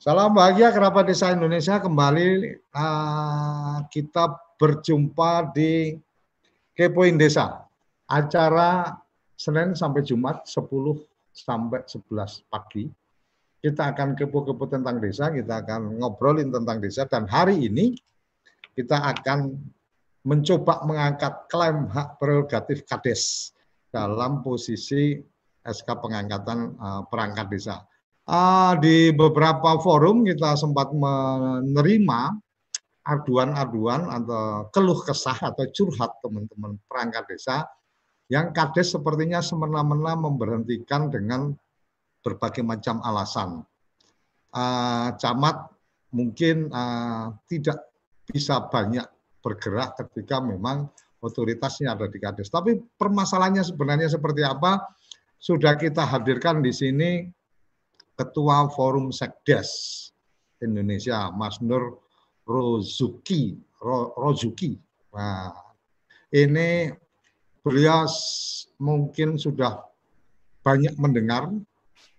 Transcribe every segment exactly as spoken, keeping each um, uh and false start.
Salam bahagia kerabat desa Indonesia, kembali uh, kita berjumpa di Kepoin Desa. Acara Senin sampai Jumat sepuluh sampai sebelas pagi. Kita akan kepo-kepo tentang desa, kita akan ngobrolin tentang desa, dan hari ini kita akan mencoba mengangkat klaim hak prerogatif KADES dalam posisi S K pengangkatan uh, perangkat desa. Uh, di beberapa forum kita sempat menerima aduan-aduan atau keluh kesah atau curhat teman-teman perangkat desa yang KADES sepertinya semena-mena memberhentikan dengan berbagai macam alasan. Uh, camat mungkin uh, tidak bisa banyak bergerak ketika memang otoritasnya ada di KADES. Tapi permasalahannya sebenarnya seperti apa? Sudah kita hadirkan di sini Ketua Forum Sekdes Indonesia, Mas Nur Rozuki. Ro, Rozuki. Nah, ini beliau mungkin sudah banyak mendengar,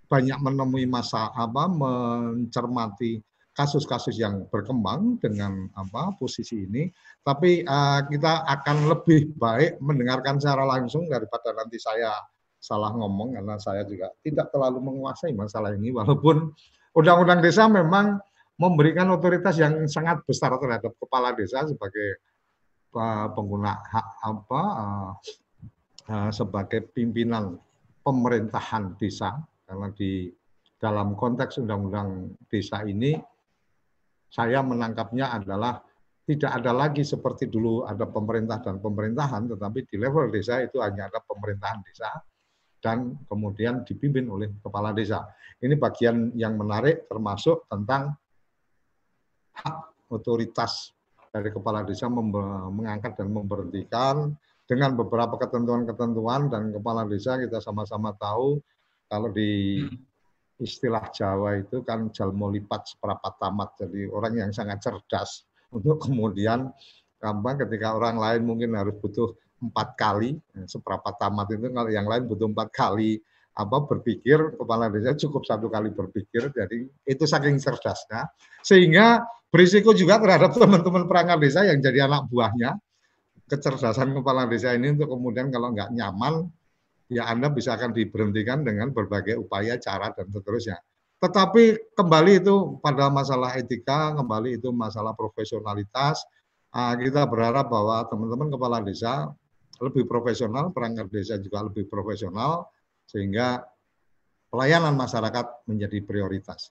banyak menemui masa apa, mencermati kasus-kasus yang berkembang dengan apa posisi ini. Tapi uh, kita akan lebih baik mendengarkan secara langsung daripada nanti saya salah ngomong, karena saya juga tidak terlalu menguasai masalah ini, walaupun Undang-Undang Desa memang memberikan otoritas yang sangat besar terhadap kepala desa sebagai pengguna hak apa sebagai pimpinan pemerintahan desa, karena di dalam konteks Undang-Undang Desa ini saya menangkapnya adalah tidak ada lagi seperti dulu ada pemerintah dan pemerintahan, tetapi di level desa itu hanya ada pemerintahan desa dan kemudian dipimpin oleh kepala desa. Ini bagian yang menarik, termasuk tentang hak otoritas dari kepala desa mengangkat dan memberhentikan dengan beberapa ketentuan-ketentuan, dan kepala desa kita sama-sama tahu kalau di istilah Jawa itu kan jalmo lipat seperapat tamat, jadi orang yang sangat cerdas untuk kemudian gampang ketika orang lain mungkin harus butuh empat kali, seberapa tamat itu kalau yang lain butuh empat kali apa berpikir, kepala desa cukup satu kali berpikir, jadi itu saking cerdasnya, sehingga berisiko juga terhadap teman-teman perangkat desa yang jadi anak buahnya. Kecerdasan kepala desa ini untuk kemudian kalau nggak nyaman, ya Anda bisa akan diberhentikan dengan berbagai upaya, cara, dan seterusnya. Tetapi kembali itu pada masalah etika, kembali itu masalah profesionalitas, kita berharap bahwa teman-teman kepala desa lebih profesional, perangkat desa juga lebih profesional, sehingga pelayanan masyarakat menjadi prioritas.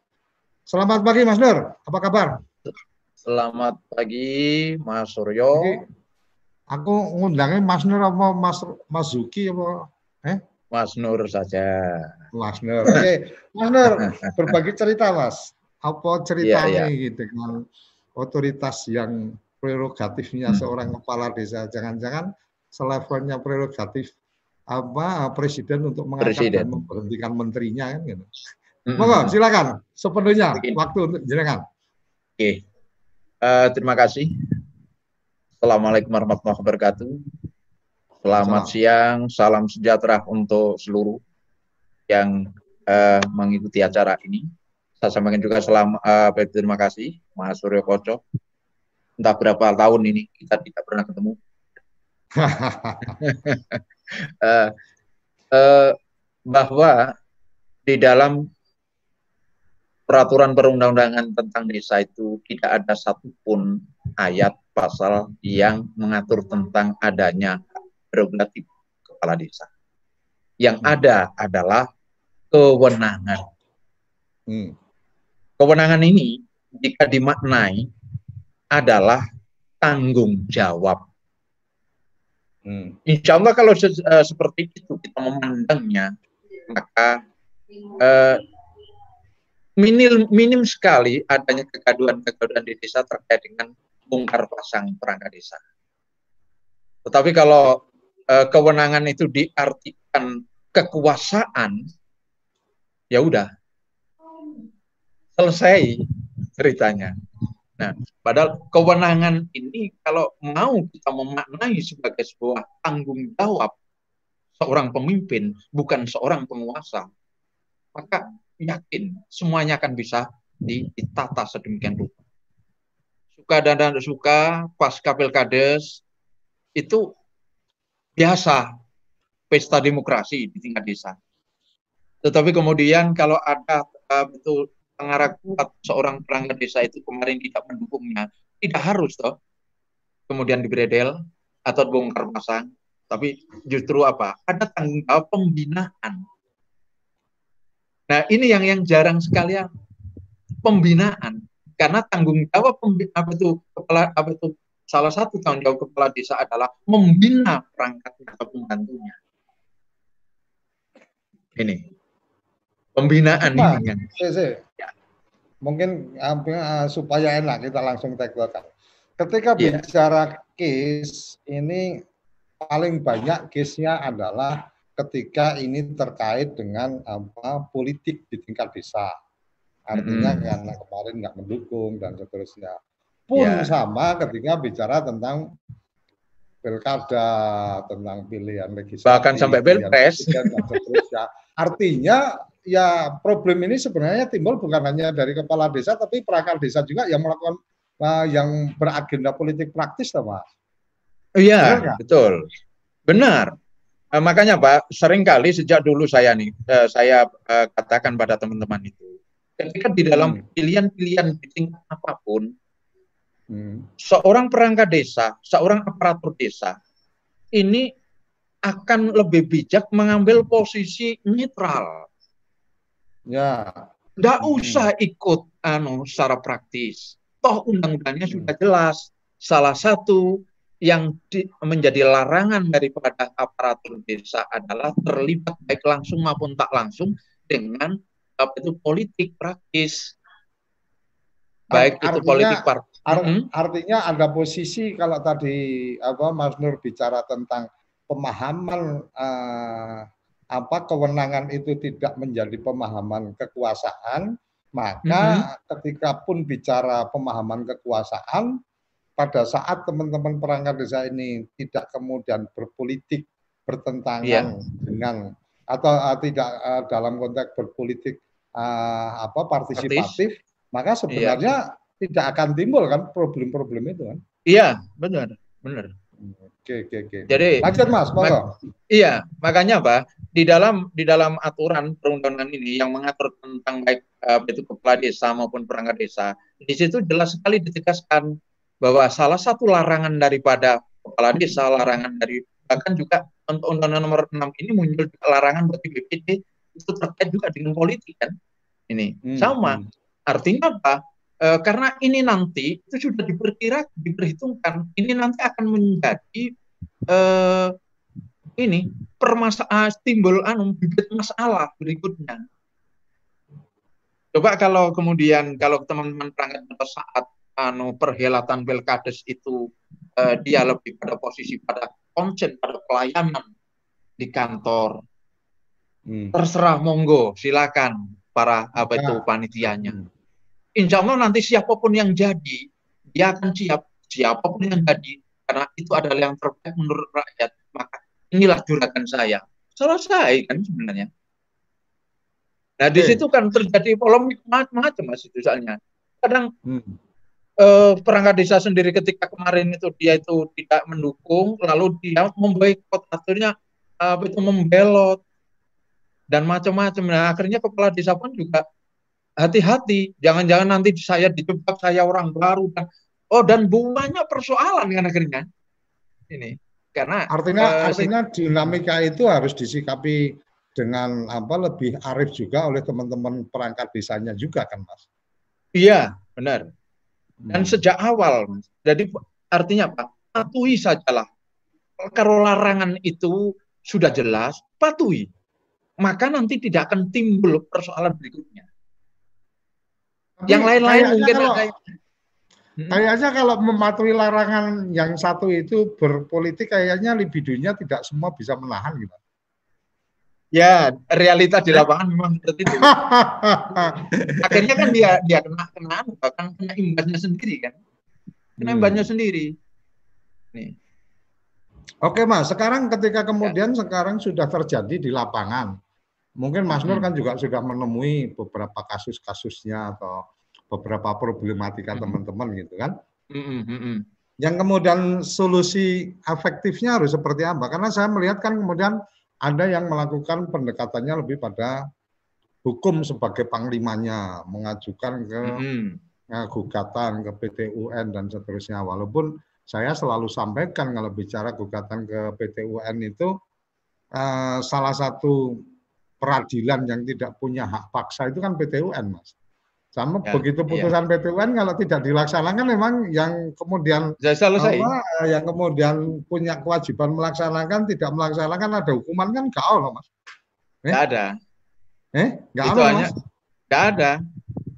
Selamat pagi Mas Nur, apa kabar? Selamat pagi Mas Suryo. Jadi, aku ngundangnya Mas Nur apa Mas Mas Zuki apa? Eh? Mas Nur saja. Mas Nur, oke. Okay. Mas Nur, berbagi cerita Mas. Apa ceritanya yeah, yeah. gitu, dengan otoritas yang prerogatifnya hmm. seorang kepala desa? Jangan-jangan selevelnya prerogatif apa presiden untuk mengangkat presiden. dan memberhentikan menterinya kan gitu. Mm-hmm. Monggo silakan sepenuhnya okay. waktu untuk jenengan. Oke. Okay. Uh, terima kasih. Assalamualaikum warahmatullahi wabarakatuh. Selamat Salam. siang, salam sejahtera untuk seluruh yang uh, mengikuti acara ini. Saya sampaikan juga selamat uh, terima kasih Mas Suryo Koco. Entah berapa tahun ini kita tidak pernah ketemu. Uh, uh, bahwa di dalam peraturan perundang-undangan tentang desa itu tidak ada satupun ayat pasal yang mengatur tentang adanya prerogatif kepala desa. Yang ada adalah kewenangan. hmm. Kewenangan ini jika dimaknai adalah tanggung jawab. Hmm. Insya Allah kalau uh, seperti itu kita memandangnya, maka uh, minim, minim sekali adanya kegaduhan-kegaduhan di desa terkait dengan bongkar pasang perangkat desa. Tetapi kalau uh, kewenangan itu diartikan kekuasaan, ya udah selesai ceritanya. Nah, padahal kewenangan ini kalau mau kita memaknai sebagai sebuah tanggung jawab seorang pemimpin, bukan seorang penguasa, maka yakin semuanya akan bisa ditata sedemikian rupa. Suka dan tidak suka, pasca Pilkades itu biasa pesta demokrasi di tingkat desa. Tetapi kemudian kalau ada uh, betul pengarah kuat seorang perangkat desa itu kemarin tidak mendukungnya, tidak harus toh kemudian dibredel atau bongkar pasang, tapi justru apa? Ada tanggung jawab pembinaan. Nah, ini yang yang jarang sekali ya, pembinaan. Karena tanggung jawab pembina, apa itu kepala apa itu salah satu tanggung jawab kepala desa adalah membina perangkatnya atau pembantunya. Ini pembinaan nah, ini kan. Saya, saya. Ya. Mungkin uh, supaya enak kita langsung take belakang. Ketika yeah. bicara case ini paling banyak case-nya adalah ketika ini terkait dengan apa politik di tingkat desa. Artinya mm-hmm. karena kemarin nggak mendukung dan seterusnya. Pun yeah. sama ketika bicara tentang pilkada, tentang pilihan legislatif, bahkan sampai pilpres. Artinya ya problem ini sebenarnya timbul bukan hanya dari kepala desa, tapi perangkat desa juga yang melakukan uh, yang beragenda politik praktis, Mas. Iya, benar, betul, benar. Uh, makanya Pak, seringkali sejak dulu saya nih, uh, saya uh, katakan pada teman-teman itu, ketika di dalam pilihan-pilihan di tingkat apapun, hmm. seorang perangkat desa, seorang aparatur desa, ini akan lebih bijak mengambil posisi netral. Ya, tidak usah ikut anu secara praktis. Toh undang-undangnya sudah jelas. Salah satu yang di, menjadi larangan daripada aparatur desa adalah terlibat baik langsung maupun tak langsung dengan apa itu politik praktis. Baik artinya, itu politik partai. Art, hmm? Artinya ada posisi kalau tadi apa Mas Nur bicara tentang pemahaman uh, apa kewenangan itu tidak menjadi pemahaman kekuasaan, maka mm-hmm. ketika pun bicara pemahaman kekuasaan, pada saat teman-teman perangkat desa ini tidak kemudian berpolitik bertentangan yeah. dengan atau uh, tidak uh, dalam konteks berpolitik uh, apa partisipatif, Artis. maka sebenarnya yeah. tidak akan timbul kan problem-problem itu kan? Iya, yeah, benar, benar. Oke, oke, oke. Jadi, lanjut Mas, mak iya, makanya Pak, di dalam di dalam aturan perundang-undangan ini yang mengatur tentang baik uh, itu kepala desa maupun perangkat desa, di situ jelas sekali ditegaskan bahwa salah satu larangan daripada kepala desa, larangan dari bahkan juga untuk undang-undang nomor enam ini muncul larangan bagi B P D itu terkait juga dengan politik kan? Ini hmm. sama. Artinya apa? Uh, karena ini nanti itu sudah diperkirakan, diperhitungkan, ini nanti akan menjadi uh, ini permasalahan timbul anu bibit masalah berikutnya. Coba kalau kemudian kalau teman-teman perangkat pada saat anu perhelatan Pilkades itu uh, dia lebih pada posisi pada konsen pada pelayanan di kantor, hmm. terserah monggo, silakan para apa itu panitianya. Hmm. Insya Allah nanti siapapun yang jadi, dia akan siap, siapapun yang jadi, karena itu adalah yang terbaik menurut rakyat, maka inilah juragan saya. Selesai kan sebenarnya. Nah di situ kan terjadi polemik macam-macam Mas itu soalnya. Kadang hmm. eh, perangkat desa sendiri ketika kemarin itu dia itu tidak mendukung, lalu dia memboikot, akhirnya eh, itu membelot, dan macam-macam. Nah akhirnya kepala desa pun juga hati-hati, jangan-jangan nanti saya dijebak, saya orang baru dan oh dan banyak persoalan kan akhirnya ini karena artinya uh, artinya dinamika itu harus disikapi dengan apa lebih arif juga oleh teman-teman perangkat desanya juga kan Mas? Iya benar dan hmm. sejak awal Mas. Jadi artinya apa? Patuhi sajalah kalau larangan itu sudah jelas patuhi maka nanti tidak akan timbul persoalan berikutnya. Yang lain-lain mungkin kalau, ada... kayaknya kalau mematuhi larangan yang satu itu berpolitik kayaknya libidonya tidak semua bisa menahan gitu. Ya, realita di lapangan memang seperti itu. Akhirnya kan dia dia kena kena bahkan kena imbasnya sendiri kan. Kena imbasnya hmm. sendiri. Nih. Oke Mas, sekarang ketika kemudian ya. sekarang sudah terjadi di lapangan. Mungkin Mas Nur kan juga sudah menemui beberapa kasus-kasusnya atau beberapa problematika teman-teman hmm. gitu kan. Hmm, hmm, hmm. Yang kemudian solusi efektifnya harus seperti apa? Karena saya melihat kan kemudian ada yang melakukan pendekatannya lebih pada hukum sebagai panglimanya, mengajukan ke mm-hmm. gugatan ke P T U N dan seterusnya. Walaupun saya selalu sampaikan kalau bicara gugatan ke P T U N itu eh, salah satu peradilan yang tidak punya hak paksa itu kan P T U N, Mas. Sama ya, begitu putusan iya. P T U N kalau tidak dilaksanakan memang yang kemudian selesai. Apa, yang kemudian punya kewajiban melaksanakan tidak melaksanakan ada hukuman kan enggak loh Mas. Eh? Gak ada. Eh, enggak ada. Hanya, gak ada.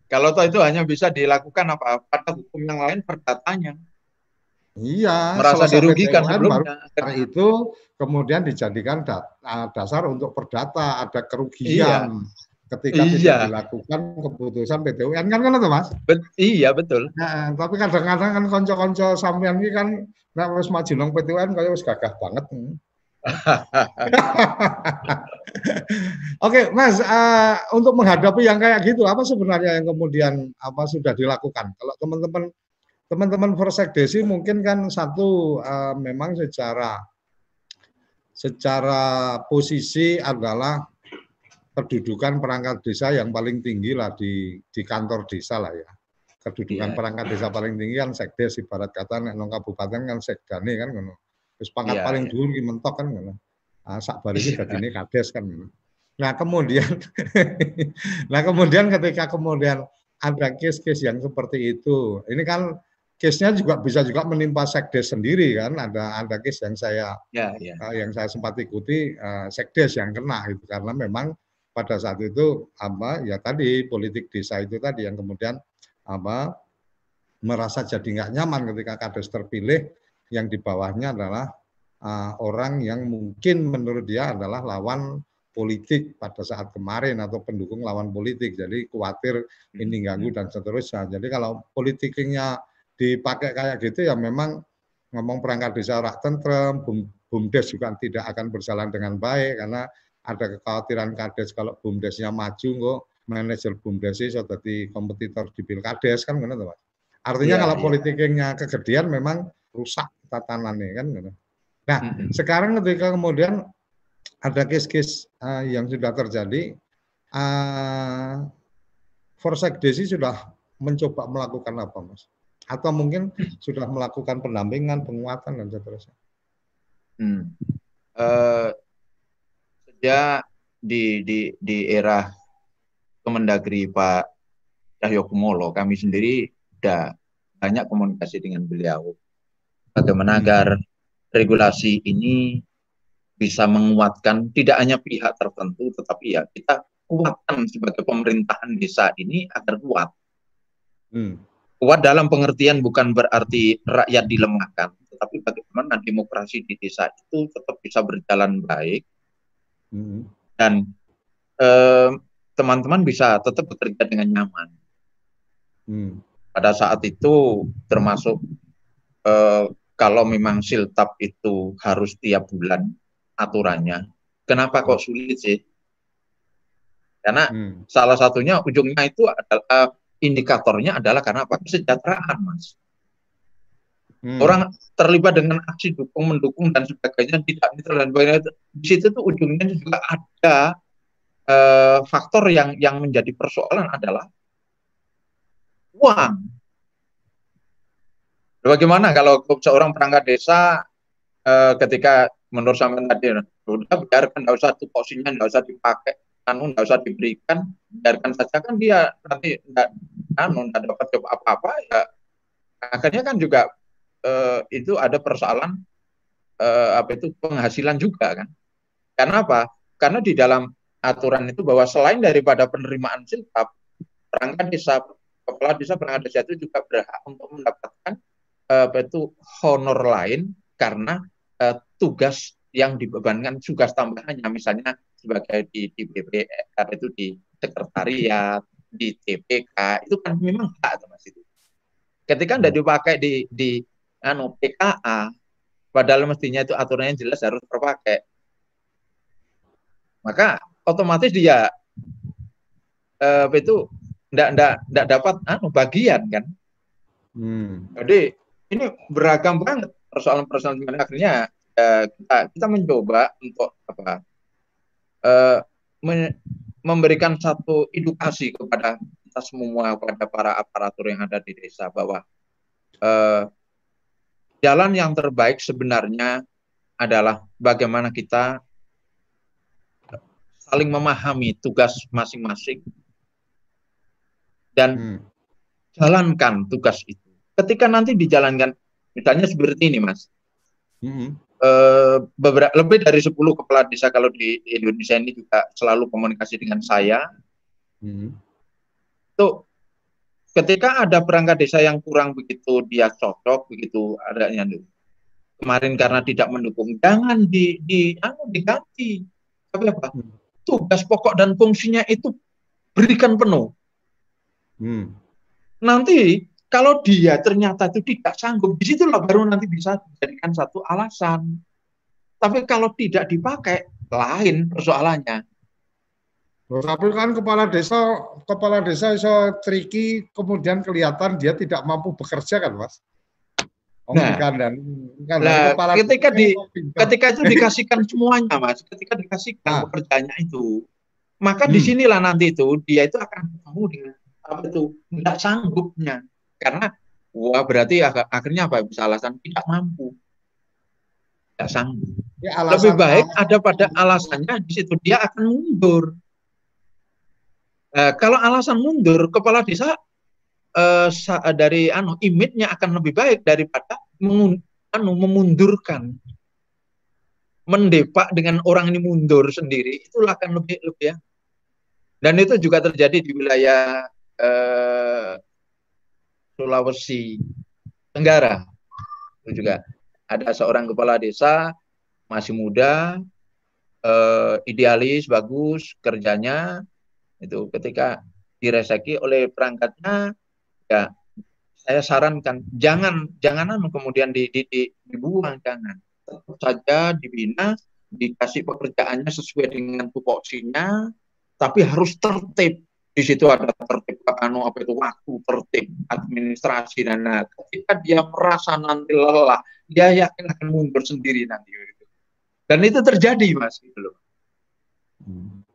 Kalau toh itu hanya bisa dilakukan apa pada hukum yang lain perdatanya. Iya, merasa dirugikan sebelumnya. Karena itu kemudian dijadikan dasar untuk perdata ada kerugian. Iya. Ketika iya. tidak dilakukan keputusan P T U N kan kan itu Mas? Bet, iya betul. Nah, tapi kadang-kadang kan konco-konco sampean ini kan nek wis maju nang P T U N kaya wis gagah banget. Oke, Mas, uh, untuk menghadapi yang kayak gitu apa sebenarnya yang kemudian apa sudah dilakukan? Kalau teman-teman teman-teman Forsekdesi mungkin kan satu uh, memang secara secara posisi adalah kedudukan perangkat desa yang paling tinggi lah di di kantor desa lah ya. Kedudukan yeah. perangkat desa paling tinggi kan sekdes ibarat kata nek nang kabupaten kan sekdane kan ngono. Terus pangkat yeah, paling yeah. dhuwur ki mentok kan ngono. Ah sak bar iki dadine kades kan ngono. Nah, kemudian nah kemudian ketika kemudian ada kes-kes yang seperti itu. Ini kan case-nya juga bisa juga menimpa sekdes sendiri kan, ada ada case yang saya yeah, yeah. Uh, yang saya sempat ikuti uh, sekdes yang kena itu karena memang pada saat itu apa ya tadi politik desa itu tadi yang kemudian apa merasa jadi nggak nyaman ketika kades terpilih yang di bawahnya adalah uh, orang yang mungkin menurut dia adalah lawan politik pada saat kemarin atau pendukung lawan politik jadi khawatir ini ganggu dan seterusnya. Jadi kalau politiknya dipakai kayak gitu ya memang ngomong perangkat desa rak tentrem, BUMDES juga tidak akan berjalan dengan baik karena ada kekhawatiran kades kalau BUMDESnya maju kok manajer BUMDES itu jadi kompetitor di Pilkades kan benar Pak. Artinya ya, kalau ya. politiknya kegedean memang rusak tatanannya kan benar. Nah, hmm. sekarang ketika kemudian ada kes-kes uh, yang sudah terjadi uh, Forsekdesi sudah mencoba melakukan apa Mas? Atau mungkin sudah melakukan pendampingan, penguatan dan seterusnya. Hmm. Uh, Ya di di di era Kemendagri Pak Tjahjo Kumolo kami sendiri sudah banyak komunikasi dengan beliau bagaimana agar regulasi ini bisa menguatkan tidak hanya pihak tertentu tetapi ya kita kuatkan sebagai pemerintahan desa ini agar kuat. Hmm. Kuat dalam pengertian bukan berarti rakyat dilemahkan tetapi bagaimana demokrasi di desa itu tetap bisa berjalan baik. Dan teman-teman eh, bisa tetap bekerja dengan nyaman. Hmm. Pada saat itu termasuk eh, kalau memang siltap itu harus tiap bulan aturannya. Kenapa kok sulit sih? Karena hmm. salah satunya ujungnya itu adalah indikatornya adalah karena apa? Kesejahteraan, Mas. Hmm. Orang terlibat dengan aksi dukung mendukung dan sebagainya tidak netral dan sebagainya di situ tuh ujungnya juga ada eh, faktor yang yang menjadi persoalan adalah uang. Bagaimana kalau seorang perangkat desa eh, ketika menurut sampean tadi sudah biarkan nggak usah tuh posisinya nggak usah dipakai anu nggak usah diberikan biarkan saja kan dia nanti nggak anu nggak dapat apa-apa ya akhirnya kan juga Uh, itu ada persoalan uh, apa itu penghasilan juga kan? Karena apa? Karena di dalam aturan itu bahwa selain daripada penerimaan siltap, perangkat desa, kepala desa, perangkat desa itu juga berhak untuk mendapatkan uh, apa itu honor lain karena uh, tugas yang dibebankan tugas tambahannya, misalnya sebagai di, di B P R itu di sekretariat, di T P K, itu kan memang hak Mas itu. Ketika tidak dipakai di di anu P K A, padahal mestinya itu aturannya jelas harus terpakai, maka otomatis dia eh, itu tidak tidak tidak dapat anu bagian kan. Hmm. Jadi ini beragam banget persoalan-persoalan gimana akhirnya eh, kita kita mencoba untuk apa eh, me memberikan satu edukasi kepada kita semua, kepada para aparatur yang ada di desa, bahwa eh, jalan yang terbaik sebenarnya adalah bagaimana kita saling memahami tugas masing-masing dan hmm. jalankan tugas itu. Ketika nanti dijalankan, misalnya seperti ini Mas, hmm. Uh, beberapa, lebih dari sepuluh kepala desa kalau di, di Indonesia ini juga selalu komunikasi dengan saya. Hmm. Tuh, ketika ada perangkat desa yang kurang begitu dia cocok begitu adanya tuh. Kemarin karena tidak mendukung, jangan di, di anu diganti. Tapi apa? Hmm. Tugas pokok dan fungsinya itu berikan penuh. Hmm. Nanti kalau dia ternyata itu tidak sanggup, disitulah baru nanti bisa dijadikan satu alasan. Tapi kalau tidak dipakai, lain persoalannya. Tapi kan kepala desa, kepala desa iso tricky, kemudian kelihatan dia tidak mampu bekerja kan, Mas? Oh, nah, dan, kan, nah kepala ketika di, ketika itu dikasihkan semuanya, Mas. Ketika dikasihkan nah. pekerjaannya itu, maka hmm. disinilah nanti itu dia itu akan ketemu dengan apa itu tidak sanggupnya. Karena wah berarti ak akhirnya apa bisa alasan tidak mampu, tidak sanggup. Ya, lebih baik alasan ada pada alasannya, di situ dia akan mundur. Eh, kalau alasan mundur, kepala desa eh, dari anu image-nya akan lebih baik daripada mengun anu memundurkan, mendepak dengan orang ini mundur sendiri, itulah akan lebih lebih ya. Dan itu juga terjadi di wilayah eh, Sulawesi Tenggara. Itu juga ada seorang kepala desa masih muda, eh, idealis, bagus kerjanya. Itu ketika direseki oleh perangkatnya, ya saya sarankan jangan janganan kemudian di, di, di, dibuang, jangan, tetap saja dibina, dikasih pekerjaannya sesuai dengan tupoksinya, tapi harus tertib. Di situ ada tertib anu apa itu waktu, tertib administrasi dan nah, ketika dia merasa nanti lelah, dia yakin akan mundur sendiri nanti. Dan itu terjadi Mas gitu loh.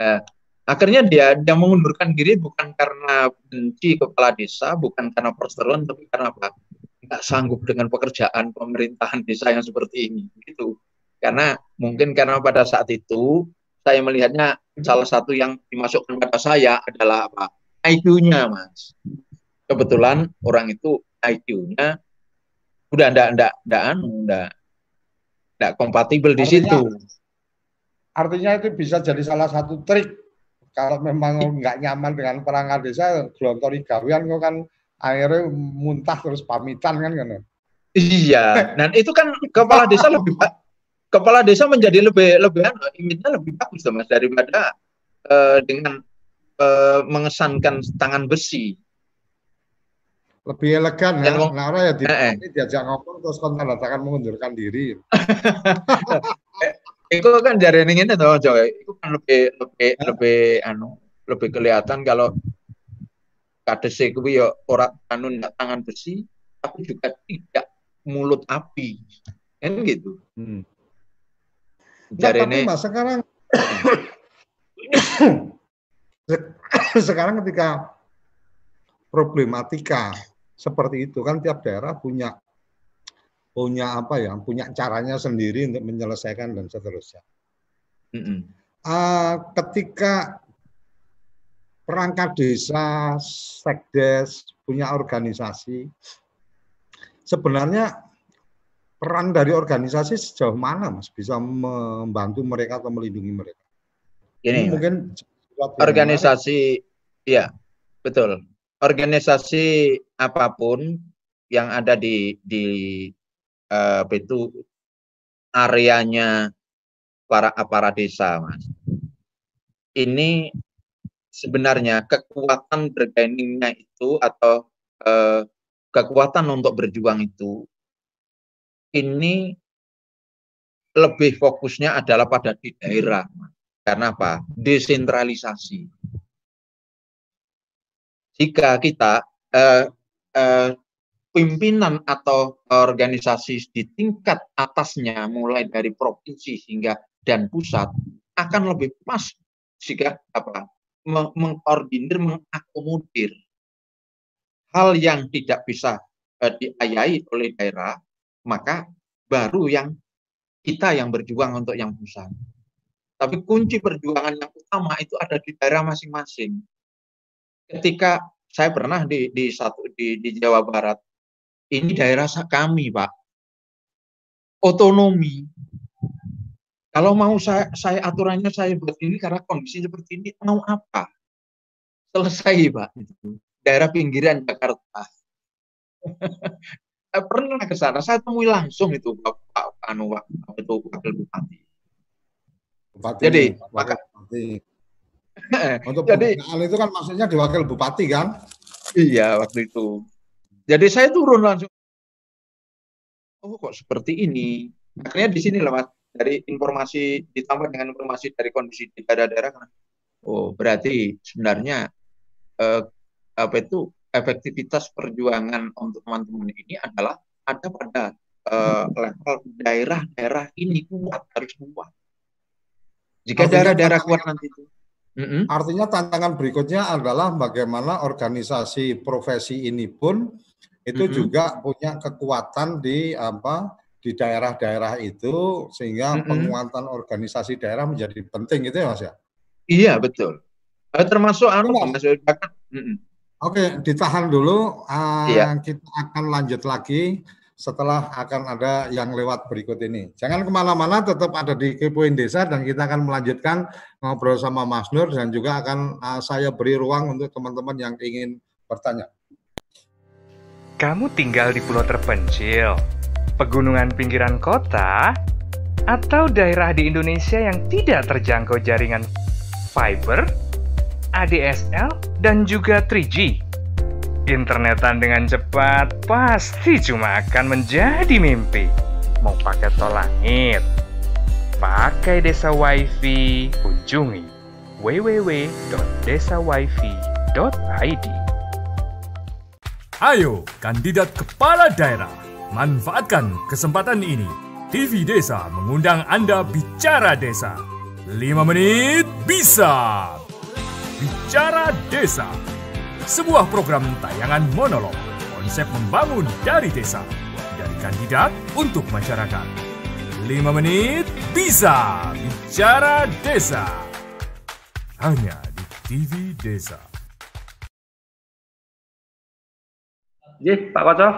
Nah, akhirnya dia dia mengundurkan diri bukan karena benci kepala desa, bukan karena perseteruan, tapi karena apa? Nggak sanggup dengan pekerjaan pemerintahan desa yang seperti ini gitu. Karena mungkin karena pada saat itu saya melihatnya salah satu yang dimasukkan pada saya adalah apa? I Q-nya, Mas. Kebetulan orang itu I Q-nya udah ndak ndak ndak anu ndak ndak kompatibel di situ. Artinya itu bisa jadi salah satu trik kalau memang nggak nyaman dengan perangkat desa, glontori gawean kok kan akhirnya muntah terus pamitan kan kan. Iya, dan itu kan kepala desa lebih baik. Kepala desa menjadi lebih lebih image-nya lebih bagus Mas daripada uh, dengan uh, mengesankan tangan besi. Lebih elegan ya. Nah, orang ya di, eh, eh. diajak ngomong terus konten katakan mengundurkan diri. Itu kan dari ini tuh coy. Itu kan lebih lebih eh? lebih anu lebih kelihatan kalau kadese kuwi ya ora anu ndak tangan besi tapi juga tidak mulut api. Kan gitu. Hmm. Nah, tapi Mas, sekarang sekarang ketika problematika seperti itu kan tiap daerah punya punya apa ya punya caranya sendiri untuk menyelesaikan dan seterusnya. Mm-hmm. uh, ketika perangkat desa, sekdes punya organisasi, sebenarnya peran dari organisasi sejauh mana Mas bisa membantu mereka atau melindungi mereka? Ini mungkin organisasi, iya betul. Organisasi apapun yang ada di di uh, itu areanya para aparat desa Mas. ini sebenarnya kekuatan bergeningnya itu atau eh, kekuatan untuk berjuang itu ini lebih fokusnya adalah pada di daerah. Karena apa? Desentralisasi. Jika kita eh, eh, pimpinan atau organisasi di tingkat atasnya mulai dari provinsi hingga dan pusat akan lebih pas jika apa mengkoordinir, mengakomodir hal yang tidak bisa eh, diayai oleh daerah, maka baru yang kita yang berjuang untuk yang pusat. Tapi kunci perjuangan yang utama itu ada di daerah masing-masing. Ketika saya pernah di di satu di, di Jawa Barat, ini daerah kami, Pak, otonomi. Kalau mau saya, saya aturannya saya buat ini karena kondisi seperti ini, mau apa? Selesai, Pak. Daerah pinggiran Jakarta. Saya pernah ke sana, saya temui langsung itu Pak Anu, Pak, itu Wakil Bupati. Bupati. Jadi, Bupati. Maka, Bupati. Untuk pembinaan itu kan maksudnya di Wakil Bupati kan? Iya, waktu itu. Jadi saya turun langsung. Oh, kok seperti ini? Akhirnya di sini lewat dari informasi ditambah dengan informasi dari kondisi di daerah-daerah. Oh, berarti sebenarnya eh, apa itu efektivitas perjuangan untuk teman-teman ini adalah ada pada eh, level daerah-daerah ini kuat, harus kuat. Jika daerah-daerah kuat nanti itu. Mm-hmm. Artinya tantangan berikutnya adalah bagaimana organisasi profesi ini pun itu mm-hmm. juga punya kekuatan di apa di daerah-daerah itu sehingga mm-hmm. penguatan organisasi daerah menjadi penting gitu ya Mas ya? Iya betul. Termasuk anu Mas. Oke, ditahan dulu. Uh, iya. Kita akan lanjut lagi setelah akan ada yang lewat berikut ini. Jangan kemana-mana, tetap ada di Kepoin Desa dan kita akan melanjutkan ngobrol sama Mas Nur dan juga akan uh, saya beri ruang untuk teman-teman yang ingin bertanya. Kamu tinggal di pulau terpencil, pegunungan pinggiran kota, atau daerah di Indonesia yang tidak terjangkau jaringan fiber, A D S L, dan juga tiga G? Internetan dengan cepat pasti cuma akan menjadi mimpi. Mau pakai tol langit, pakai Desa Wifi, kunjungi w w w titik desa wifi titik i d. Ayo, kandidat kepala daerah, manfaatkan kesempatan ini. T V Desa mengundang Anda bicara desa. lima menit bisa. Bicara Desa, sebuah program tayangan monolog, konsep membangun dari desa, dari kandidat untuk masyarakat. lima menit bisa bicara desa. Hanya di T V Desa. Yes, Pak Koco.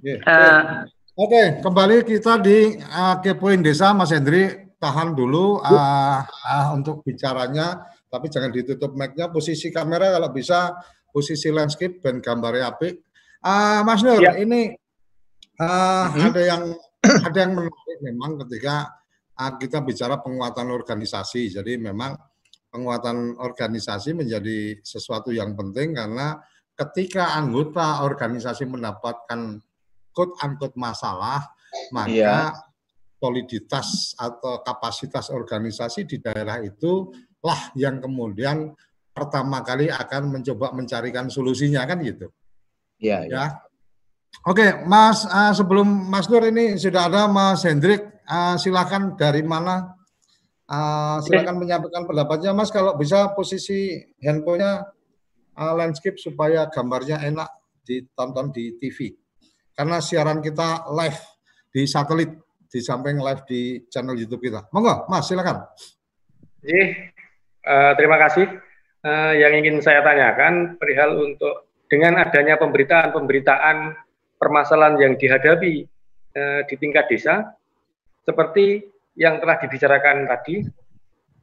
Yes. Uh, Oke, okay, kembali kita di uh, Kepoin Desa, Mas Hendri. Tahan dulu uh, uh, untuk bicaranya, tapi jangan ditutup mic-nya. Posisi kamera kalau bisa posisi landscape dan gambarnya apik. Uh, Mas Nur, ya. ini uh, mm-hmm. ada yang ada yang menarik memang ketika uh, kita bicara penguatan organisasi. Jadi memang penguatan organisasi menjadi sesuatu yang penting karena ketika anggota organisasi mendapatkan quote-unquote masalah, maka ya. soliditas atau kapasitas organisasi di daerah itu lah yang kemudian pertama kali akan mencoba mencarikan solusinya kan gitu. Iya. Ya. Ya. Oke, Mas. Uh, sebelum Mas Nur ini sudah ada Mas Hendrik. Uh, silakan dari mana? Uh, silakan menyampaikan pendapatnya, Mas. Kalau bisa posisi handphonenya uh, landscape supaya gambarnya enak ditonton di T V. Karena siaran kita live di satelit, di samping live di channel YouTube kita. Monggo, Mas, silakan. Eh, uh, terima kasih. Uh, yang ingin saya tanyakan perihal untuk dengan adanya pemberitaan-pemberitaan permasalahan yang dihadapi uh, di tingkat desa seperti yang telah dibicarakan tadi,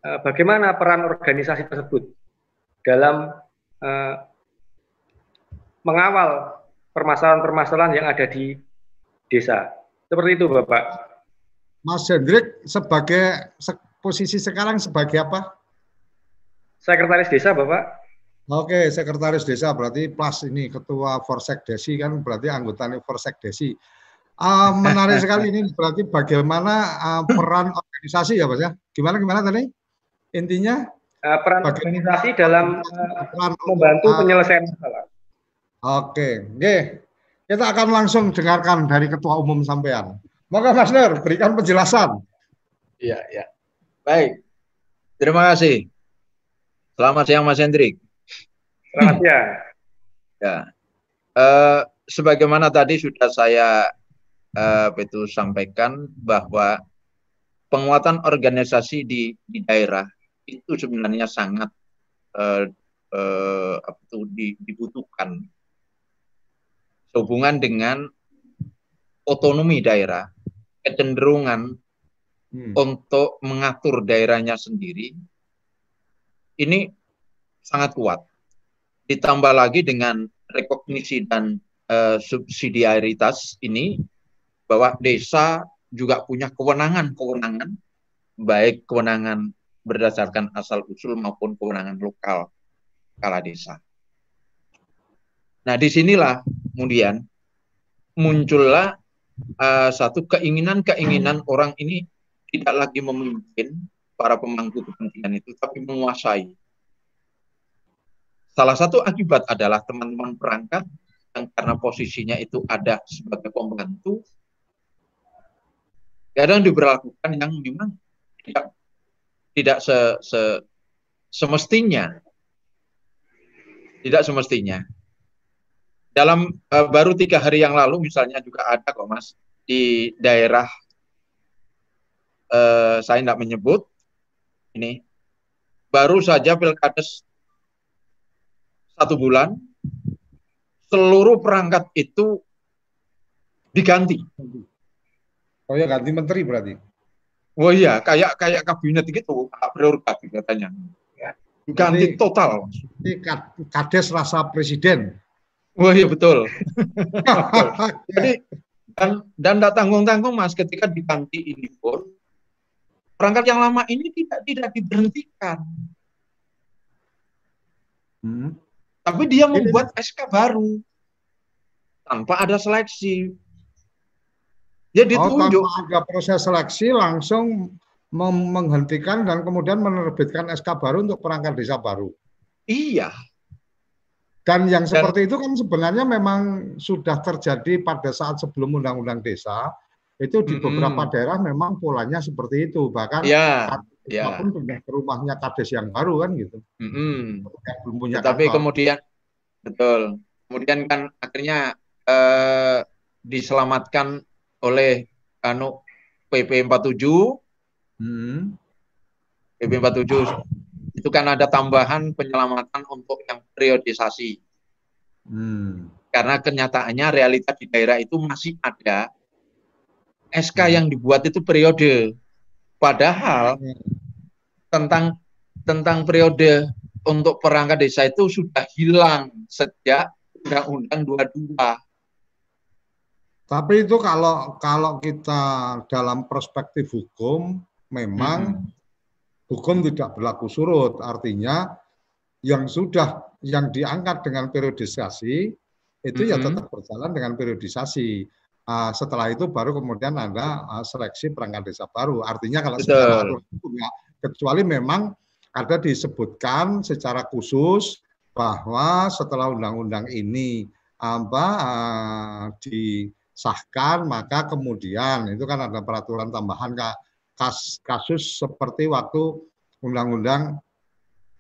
uh, bagaimana peran organisasi tersebut dalam uh, mengawal permasalahan-permasalahan yang ada di desa. Seperti itu Bapak. Mas Hendrik sebagai se posisi sekarang sebagai apa? Sekretaris Desa, Bapak? Oke, Sekretaris Desa berarti plus ini Ketua Forsekdesi kan berarti anggotanya Forsekdesi. Uh, menarik sekali ini berarti bagaimana uh, peran organisasi ya Pak ya? Gimana gimana tadi? Intinya uh, peran organisasi dalam uh, peran membantu uh, penyelesaian masalah. Oke, oke. Kita akan langsung dengarkan dari Ketua Umum sampean. Maka Mas Nur berikan penjelasan. Iya, iya. Baik. Terima kasih. Selamat siang Mas Hendrik. Selamat siang. Ya. Uh, sebagaimana tadi sudah saya uh, itu sampaikan bahwa penguatan organisasi di, di daerah itu sebenarnya sangat uh, uh, itu dibutuhkan sehubungan dengan otonomi daerah, kecenderungan hmm. untuk mengatur daerahnya sendiri. Ini sangat kuat. Ditambah lagi dengan rekognisi dan uh, subsidiaritas ini bahwa desa juga punya kewenangan-kewenangan, baik kewenangan berdasarkan asal-usul maupun kewenangan lokal kepala desa. Nah, disinilah kemudian muncullah uh, satu keinginan-keinginan orang ini tidak lagi memimpin para pemangku kepentingan itu, tapi menguasai. Salah satu akibat adalah teman-teman perangkat yang karena posisinya itu ada sebagai pembantu, kadang diberlakukan yang memang tidak, tidak se, se, semestinya. Tidak semestinya. Dalam uh, baru tiga hari yang lalu misalnya juga ada kok Mas, di daerah, uh, saya tidak menyebut, ini baru saja Pilkades satu bulan, seluruh perangkat itu diganti. Oh ya, ganti menteri berarti? Oh iya, kayak kayak kabinet gitu, prioritas katanya. Ganti total. Ini kades rasa presiden. Oh iya, betul. Betul. Jadi, dan dan tidak tanggung-tanggung Mas, ketika diganti ini pun, perangkat yang lama ini tidak tidak diberhentikan. Hmm. Tapi dia membuat S K baru tanpa ada seleksi. Jadi ya, oh, tanpa ada proses seleksi langsung menghentikan dan kemudian menerbitkan S K baru untuk perangkat desa baru. Iya. Dan yang dan, seperti itu kan sebenarnya memang sudah terjadi pada saat sebelum Undang-Undang Desa itu di beberapa mm, daerah memang polanya seperti itu, bahkan ya, ya. Pun pindah ke rumahnya kades yang baru kan gitu. Mm-hmm. Belum punya tapi kantor. Kemudian betul, kemudian kan akhirnya eh, diselamatkan oleh anu P P empat puluh tujuh, hmm. P P empat puluh tujuh itu kan ada tambahan penyelamatan untuk yang periodisasi, hmm. karena kenyataannya realita di daerah itu masih ada. S K yang dibuat itu periode, padahal tentang tentang periode untuk perangkat desa itu sudah hilang sejak Undang-Undang dua puluh dua. Tapi itu kalau kalau kita dalam perspektif hukum memang hmm. hukum tidak berlaku surut, artinya yang sudah yang diangkat dengan periodisasi itu hmm. ya tetap berjalan dengan periodisasi. Uh, setelah itu baru kemudian ada uh, seleksi perangkat desa baru. Artinya kalau secara hukum ya, kecuali memang ada disebutkan secara khusus bahwa setelah undang-undang ini apa uh, disahkan maka kemudian itu kan ada peraturan tambahan kas, kasus seperti waktu undang-undang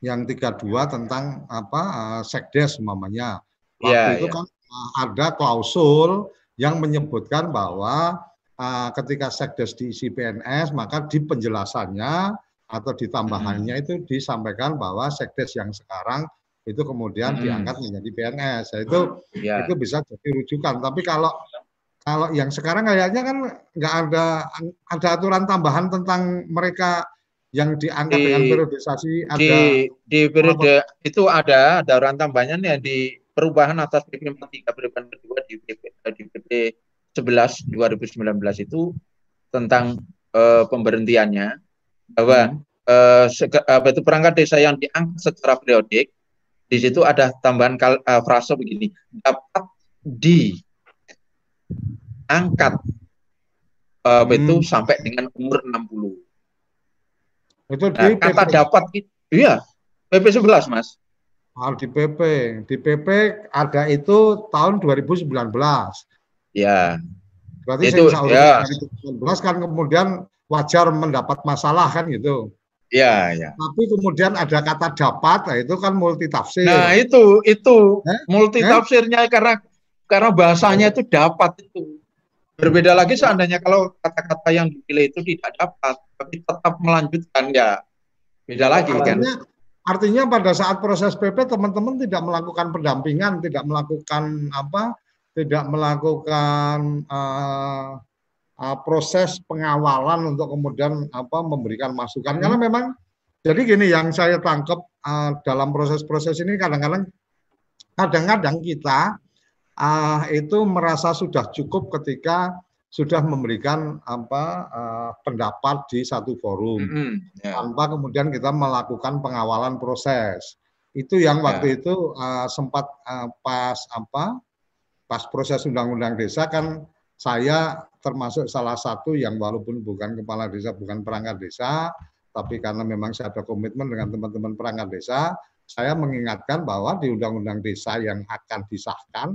yang tiga puluh dua tentang apa uh, sekdes mamanya. Waktu yeah, itu yeah. kan uh, ada klausul yang menyebutkan bahwa uh, ketika sekdes diisi P N S maka di penjelasannya atau di tambahannya hmm. itu disampaikan bahwa sekdes yang sekarang itu kemudian hmm. diangkat menjadi P N S, itu ya. Itu bisa jadi rujukan. Tapi kalau kalau yang sekarang kayaknya kan nggak ada ada aturan tambahan tentang mereka yang diangkat di, dengan periodisasi ada di, di periode apa? Itu ada ada aturan tambahannya yang di perubahan atas P P empat puluh tiga perubahan kedua di P P sebelas dua ribu sembilan belas itu tentang uh, pemberhentiannya bahwa hmm. eh, apa itu perangkat desa yang diangkat secara periodik, di situ ada tambahan kal, eh, frase begini, dapat diangkat eh, hmm. itu sampai dengan umur enam puluh. Itu nah, di kata P P. Dapat itu ya P P sebelas, Mas. Oh, di P P, di P P ada itu tahun dua ribu sembilan belas. Ya. Berarti itu ya. dua ribu sembilan belas kan kemudian wajar mendapat masalah kan gitu. Ya, ya. Tapi kemudian ada kata dapat, nah itu kan multi tafsir. Nah, itu itu eh? multi tafsirnya eh? karena karena bahasanya itu dapat itu. Berbeda lagi seandainya kalau kata-kata yang dipilih itu tidak dapat, tapi tetap melanjutkan ya. Beda lagi kan. Artinya pada saat proses P P teman-teman tidak melakukan pendampingan, tidak melakukan apa? tidak melakukan uh, uh, proses pengawalan untuk kemudian apa memberikan masukan. Hmm. Karena memang jadi gini yang saya tangkap uh, dalam proses-proses ini kadang-kadang kadang-kadang kita uh, itu merasa sudah cukup ketika sudah memberikan apa uh, pendapat di satu forum hmm. yeah. tanpa kemudian kita melakukan pengawalan proses. Itu yang yeah. waktu itu uh, sempat uh, pas apa pas proses Undang-Undang Desa kan saya termasuk salah satu yang walaupun bukan kepala desa, bukan perangkat desa, tapi karena memang saya ada komitmen dengan teman-teman perangkat desa, saya mengingatkan bahwa di Undang-Undang Desa yang akan disahkan,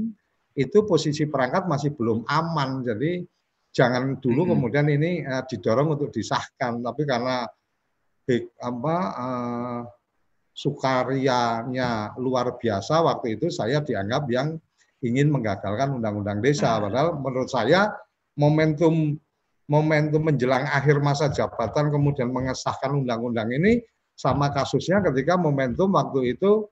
itu posisi perangkat masih belum aman. Jadi jangan dulu hmm. kemudian ini uh, didorong untuk disahkan, tapi karena big, apa, uh, sukarianya luar biasa, waktu itu saya dianggap yang ingin menggagalkan Undang-Undang Desa, padahal menurut saya momentum momentum menjelang akhir masa jabatan kemudian mengesahkan undang-undang ini sama kasusnya ketika momentum waktu itu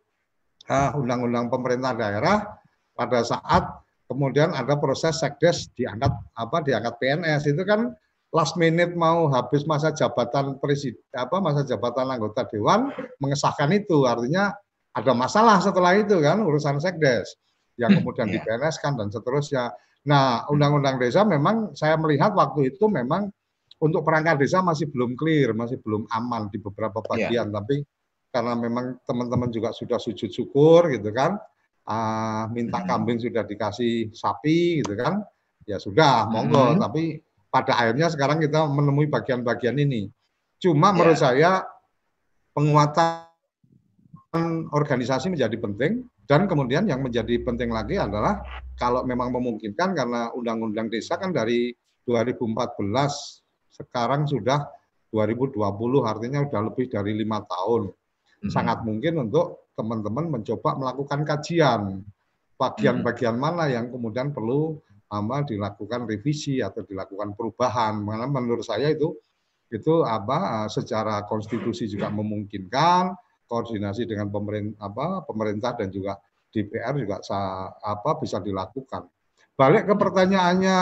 uh, undang-undang pemerintah daerah pada saat kemudian ada proses sekdes diangkat apa diangkat P N S itu kan last minute mau habis masa jabatan presiden apa masa jabatan anggota dewan mengesahkan itu artinya ada masalah setelah itu kan urusan sekdes. Yang kemudian yeah. dibereskan dan seterusnya. Nah, Undang-Undang Desa memang saya melihat waktu itu memang untuk perangkat desa masih belum clear, masih belum aman di beberapa bagian. Yeah. Tapi karena memang teman-teman juga sudah sujud syukur gitu kan, uh, minta mm-hmm. kambing sudah dikasih sapi gitu kan, ya sudah monggo. Mm-hmm. Tapi pada akhirnya sekarang kita menemui bagian-bagian ini. Cuma yeah. menurut saya penguatan organisasi menjadi penting. Dan kemudian yang menjadi penting lagi adalah kalau memang memungkinkan karena Undang-Undang Desa kan dari dua ribu empat belas sekarang sudah dua ribu dua puluh artinya sudah lebih dari lima tahun. Mm-hmm. Sangat mungkin untuk teman-teman mencoba melakukan kajian bagian-bagian mana yang kemudian perlu ama dilakukan revisi atau dilakukan perubahan. Karena menurut saya itu itu apa secara konstitusi juga memungkinkan. Koordinasi dengan pemerintah, apa, pemerintah dan juga D P R juga sa, apa, bisa dilakukan. Balik ke pertanyaannya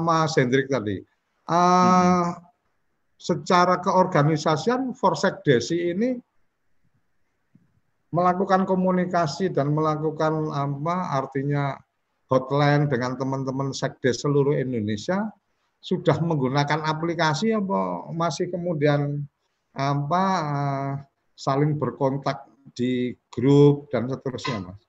Mas Hendrik tadi, uh, hmm. secara keorganisasian Forsekdesi ini melakukan komunikasi dan melakukan apa artinya hotline dengan teman-teman sekdes seluruh Indonesia sudah menggunakan aplikasi apa masih kemudian apa uh, saling berkontak di grup dan seterusnya, Mas.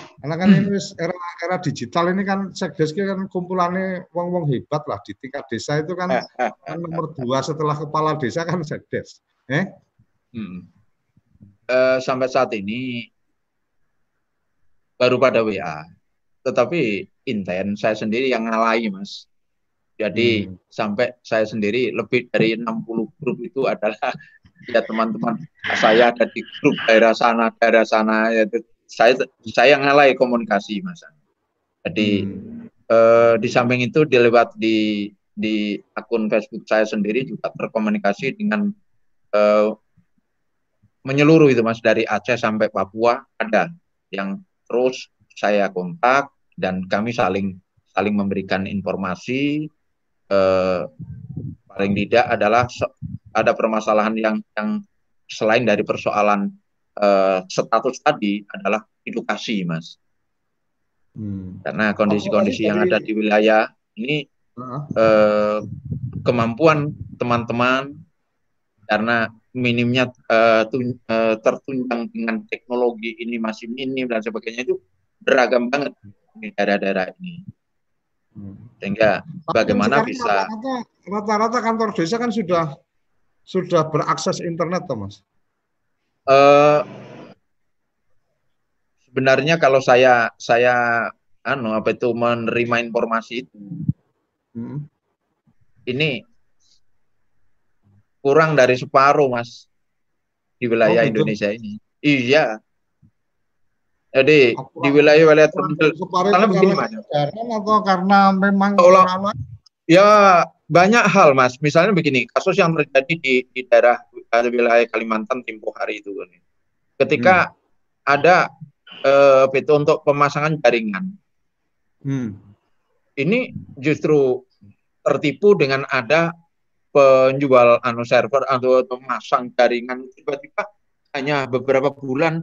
Karena kan ini era era digital ini kan sekdes kan kumpulannya wong-wong hebat lah di tingkat desa itu kan, kan nomor dua setelah kepala desa kan sekdes. Eh? Hmm. Uh, sampai saat ini baru pada W A, tetapi intens saya sendiri yang ngalai, Mas. Jadi hmm. sampai saya sendiri lebih dari enam puluh grup itu adalah ya teman-teman saya ada di grup daerah sana daerah sana yaitu saya saya ngalai komunikasi, Mas. Jadi hmm. eh, di samping itu dilewat di di akun Facebook saya sendiri juga berkomunikasi dengan eh, menyeluruh itu, Mas, dari Aceh sampai Papua ada yang terus saya kontak dan kami saling saling memberikan informasi eh, paling tidak adalah ada permasalahan yang yang selain dari persoalan uh, status tadi adalah edukasi, Mas. Hmm. Karena kondisi-kondisi yang ada di wilayah ini uh, kemampuan teman-teman karena minimnya uh, tun, uh, tertunjang dengan teknologi ini masih minim dan sebagainya itu beragam banget di daerah-daerah ini. Sehingga bagaimana bisa rata-rata kantor desa kan sudah sudah berakses internet, toh, Mas? Uh, sebenarnya kalau saya saya anu apa itu menerima informasi itu, hmm. ini kurang dari separuh, Mas, di wilayah oh, Indonesia ini. Iya. Jadi di wilayah-wilayah tertentu, atau karena memang Allah, ya banyak hal, Mas. Misalnya begini, kasus yang terjadi di, di daerah wilayah Kalimantan tempo hari itu, nih. Ketika hmm. ada eh, itu untuk pemasangan jaringan, hmm. ini justru tertipu dengan ada penjual anu server atau pemasang jaringan tiba-tiba hanya beberapa bulan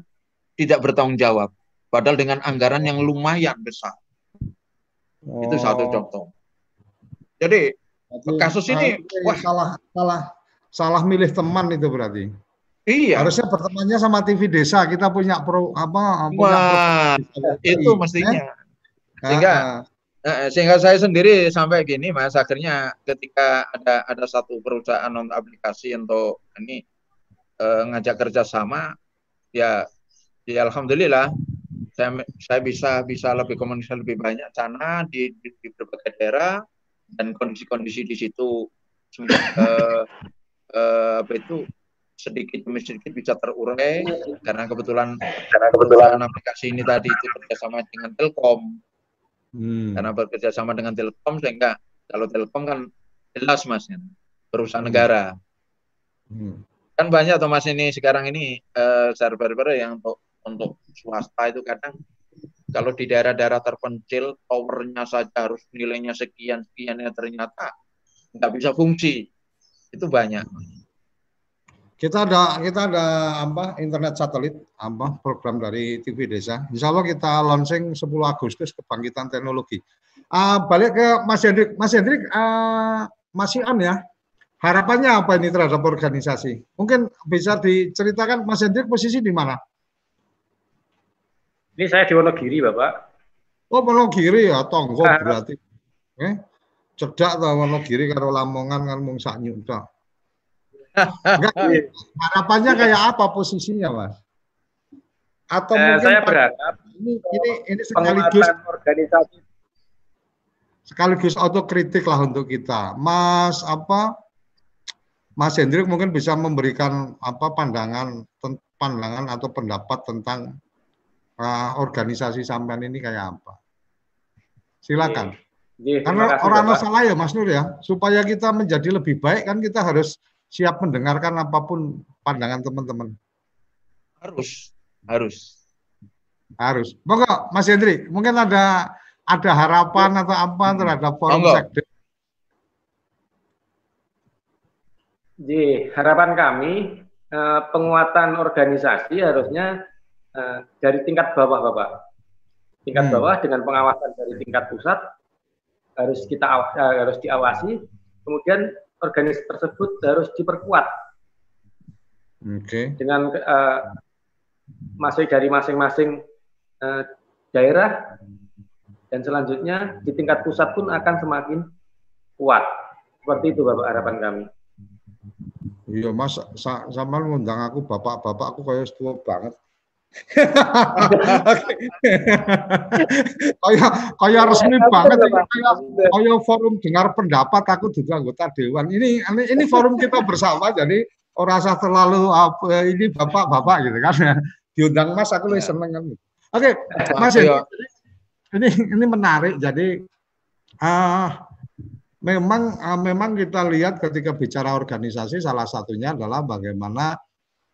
tidak bertanggung jawab, padahal dengan anggaran yang lumayan besar. Oh. Itu satu contoh. Jadi, jadi kasus ini wah, salah salah salah milih teman itu berarti. Iya. Harusnya bertemannya sama T V Desa. Kita punya pro apa? Wah, punya pro itu mestinya. Sehingga ah. sehingga saya sendiri sampai gini, Mas, akhirnya ketika ada ada satu perusahaan non aplikasi untuk ini eh, ngajak kerjasama, ya. Ya, alhamdulillah, saya, saya bisa bisa lebih komunikasi lebih banyak sana di, di, di berbagai daerah dan kondisi-kondisi di situ eh, eh, apa itu sedikit demi sedikit bisa terurai karena kebetulan karena kebetulan aplikasi ini tadi itu bekerjasama dengan Telkom, hmm. karena bekerjasama dengan Telkom sehingga kalau Telkom kan jelas, Mas, ya, perusahaan negara. Hmm. Kan banyak, toh, Mas, ini sekarang ini eh, server-server yang untuk Untuk swasta itu kadang kalau di daerah-daerah terpencil powernya saja harus nilainya sekian sekiannya ternyata nggak bisa fungsi. Itu banyak. Kita ada kita ada apa internet satelit apa program dari T V Desa. Insya Allah kita launching sepuluh Agustus kebangkitan teknologi. Uh, balik ke Mas Hendrik, Mas Hendrik uh, masih on ya. Harapannya apa ini terhadap organisasi? Mungkin bisa diceritakan Mas Hendrik posisi di mana? Ini saya di Wonogiri, Bapak. Oh, Wonogiri ya, tonggo ah. berarti. Eh, cedak tau Wonogiri karo Lamongan kan mung sak nyuda. Harapannya kayak apa posisinya, Mas? Atau eh, mungkin saya berharap ini ini, ini sekaligus organisasi sekaligus otokritik lah untuk kita. Mas apa? Mas Hendrik mungkin bisa memberikan apa pandangan pandangan atau pendapat tentang Uh, organisasi sampean ini kayak apa? Silakan. Ye, ye, Karena kasih, orang Bapak. Salah ya, Mas Nur ya. Supaya kita menjadi lebih baik kan kita harus siap mendengarkan apapun pandangan teman-teman. Harus, harus, harus. Monggo, Mas Hendrik, mungkin ada ada harapan ya. Atau apa terhadap forum sekdes? Ye, harapan kami eh, penguatan organisasi harusnya dari tingkat bawah, Bapak. Tingkat hmm. bawah dengan pengawasan dari tingkat pusat harus kita harus diawasi, kemudian organisasi tersebut harus diperkuat. Okay. Dengan uh, masih dari masing-masing uh, daerah dan selanjutnya di tingkat pusat pun akan semakin kuat. Seperti itu, Bapak, harapan kami. Iya, Mas, sama ngundang aku bapak-bapak aku kayak tua banget. Kayak kayak resmi banget, kayak forum dengar pendapat aku juga anggota dewan. Ini ini forum kita bersama, jadi orang usah terlalu ini bapak-bapak gitu kan. Diundang Mas aku lebih seneng kan. Oke, Mas ini ini menarik. Jadi uh, memang uh, memang kita lihat ketika bicara organisasi salah satunya adalah bagaimana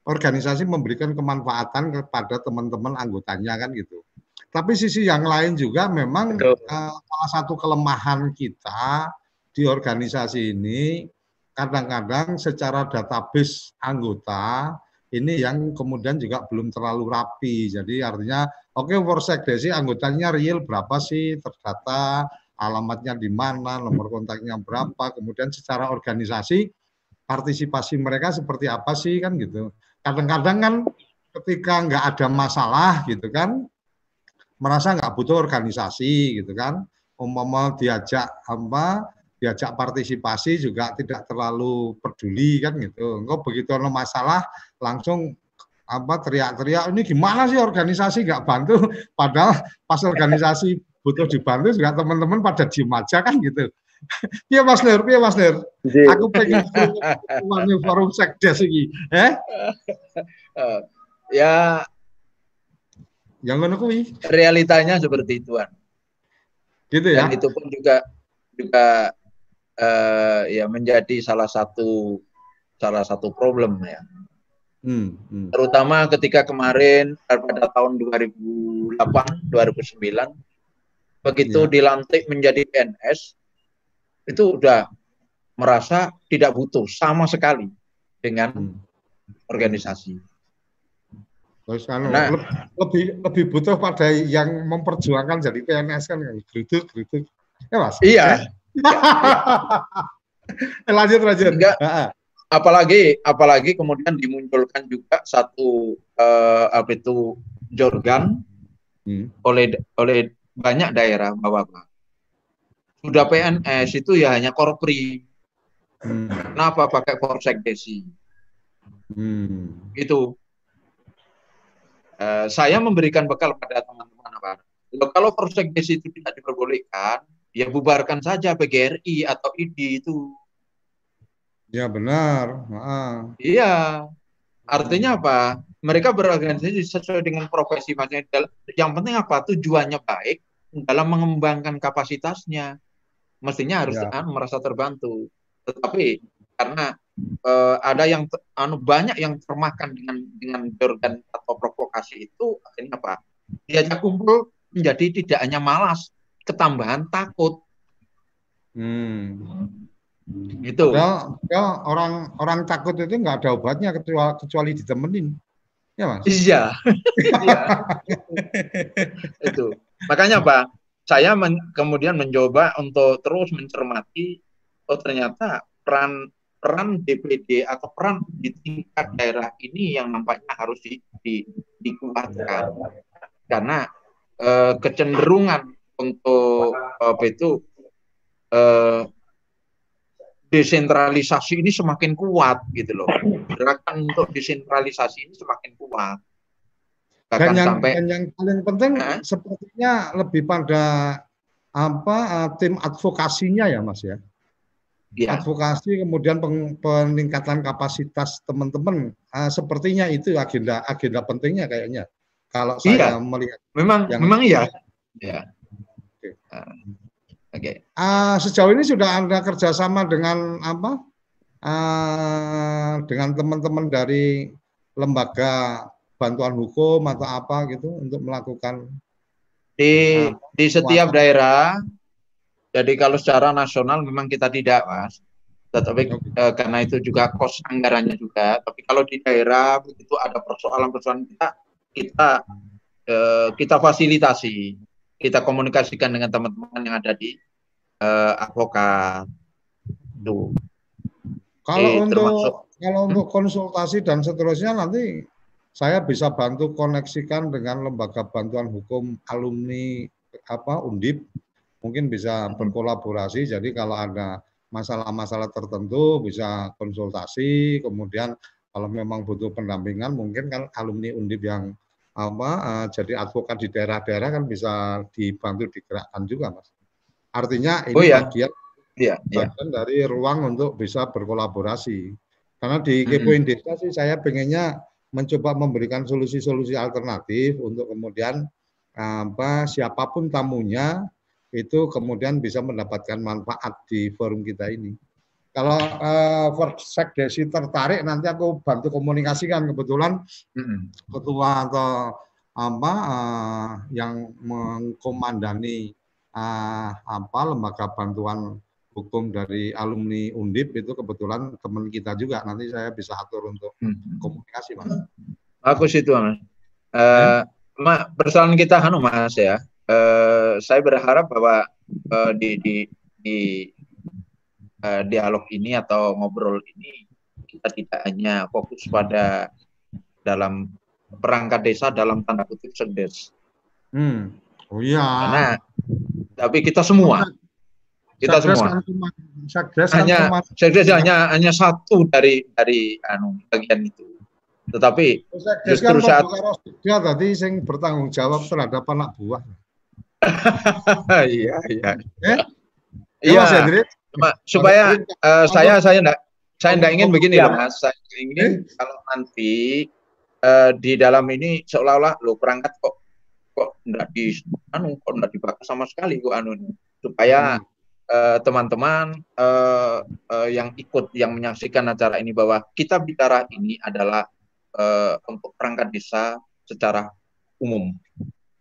organisasi memberikan kemanfaatan kepada teman-teman anggotanya kan gitu. Tapi sisi yang lain juga memang uh, salah satu kelemahan kita di organisasi ini kadang-kadang secara database anggota ini yang kemudian juga belum terlalu rapi. Jadi artinya oke okay, Forsekdesi anggotanya real berapa sih terdata, alamatnya di mana, nomor kontaknya berapa, kemudian secara organisasi partisipasi mereka seperti apa sih kan gitu. Kadang-kadang kan ketika nggak ada masalah gitu kan, merasa nggak butuh organisasi gitu kan. Umpama diajak apa, diajak partisipasi juga tidak terlalu peduli kan gitu. Engkau begitu ada masalah langsung apa teriak-teriak, ini gimana sih organisasi nggak bantu, padahal pas organisasi butuh dibantu juga teman-teman pada diem aja kan gitu. Iya Mas Nur, iya Mas Nur. Aku pengen ngomongin forum sekdes iki, eh? Ya, yang ngono kuwi. Realitanya seperti itu, An. Gitu ya. Dan itu pun juga juga uh, ya menjadi salah satu salah satu problem ya. Hmm, hmm. Terutama ketika kemarin pada tahun dua ribu delapan dua ribu sembilan begitu ya, dilantik menjadi P N S itu udah merasa tidak butuh sama sekali dengan hmm. organisasi. Terus kan nah, lebih lebih butuh pada yang memperjuangkan jadi P N S kan kritik kritik ya Mas. Iya. Lanjut lanjut. Enggak. apalagi apalagi kemudian dimunculkan juga satu eh, apa itu jorgan hmm. oleh oleh banyak daerah Bapak-bapak. Sudah P N S itu ya hanya korpri. Hmm. Kenapa pakai Forsekdesi? Hmm. Itu eh, saya memberikan bekal pada teman-teman apa. Kalau Forsekdesi itu tidak diperbolehkan, ya bubarkan saja P G R I atau I D itu. Ya benar. Maaf. Iya. Artinya apa? Mereka berorganisasi sesuai dengan profesi masing-masing. Yang penting apa? Tujuannya baik dalam mengembangkan kapasitasnya. Mestinya harus ya, merasa terbantu. Tetapi karena eh, ada yang anu banyak yang termakan dengan dengan organ atau provokasi itu, akhirnya apa? Diajak kumpul menjadi tidak hanya malas, ketambahan takut. Hmm. Gitu. Ya, ya, orang orang takut itu nggak ada obatnya kecuali, kecuali ditemenin, ya Mas. Iya. Itu. Makanya Pak, saya men kemudian mencoba untuk terus mencermati, oh ternyata peran peran B P D atau peran di tingkat daerah ini yang nampaknya harus di, di, dikuatkan karena eh, kecenderungan untuk apa itu eh, desentralisasi ini semakin kuat gitu loh. Gerakan untuk desentralisasi ini semakin kuat. Dan yang, sampai, dan yang paling penting eh? sepertinya lebih pada apa uh, tim advokasinya ya Mas ya. Ya. Advokasi kemudian peng, peningkatan kapasitas teman-teman uh, sepertinya itu agenda agenda pentingnya kayaknya. Kalau iya, saya melihat. Memang yang memang iya. Ya. Oke. Okay. Uh. Okay. Uh, sejauh ini sudah Anda kerjasama dengan apa? Uh, dengan teman-teman dari lembaga bantuan hukum atau apa gitu untuk melakukan di uh, di setiap daerah. Jadi kalau secara nasional memang kita tidak Mas, tetapi okay, uh, karena itu juga kos anggarannya juga. Tapi kalau di daerah begitu ada persoalan-persoalan kita kita uh, kita fasilitasi. Kita komunikasikan dengan teman-teman yang ada di uh, advokat itu. Kalau eh, untuk termasuk, kalau untuk konsultasi dan seterusnya nanti saya bisa bantu koneksikan dengan lembaga bantuan hukum alumni apa Undip, mungkin bisa berkolaborasi. Jadi kalau ada masalah-masalah tertentu bisa konsultasi. Kemudian kalau memang butuh pendampingan mungkin kan alumni Undip yang apa uh, jadi advokat di daerah-daerah kan bisa dibantu digerakkan juga Mas. Artinya ini oh, iya. bagian, iya, bagian iya. dari ruang untuk bisa berkolaborasi. Karena di Kepoin mm-hmm. Desa sih saya pengennya mencoba memberikan solusi-solusi alternatif untuk kemudian apa siapapun tamunya itu kemudian bisa mendapatkan manfaat di forum kita ini. Kalau uh, Forsekdesi tertarik nanti aku bantu komunikasikan, kebetulan mm-hmm. ketua atau apa uh, yang mengkomandani uh, apa lembaga bantuan hukum dari alumni Undip itu kebetulan teman kita juga, nanti saya bisa atur untuk mm-hmm. komunikasi Mas. Bagus itu Mas. Uh, ma, persoalan kita anu Mas ya. Uh, saya berharap bahwa uh, di di, di dialog ini atau ngobrol ini kita tidak hanya fokus pada dalam perangkat desa dalam tanda kutip Sekdes. Hmm. Oh iya. Karena, tapi kita semua, kita Sekdes semua. Antuma, Sekdes hanya antuma. Sekdes hanya hanya satu dari dari anu bagian itu. Tetapi Sekdes justru kan saat dia tadi yang bertanggung jawab terhadap anak buah. Iya iya. Eh? Iya Mas Hendrik. Supaya uh, saya saya enggak saya enggak ingin begini loh Mas. Saya ingin kalau nanti uh, di dalam ini seolah-olah lo perangkat kok kok enggak di anu kok enggak dibakar sama sekali kok anu supaya teman-teman hmm. uh, uh, uh, yang ikut yang menyaksikan acara ini bahwa kita bicara ini adalah uh, untuk perangkat desa secara umum.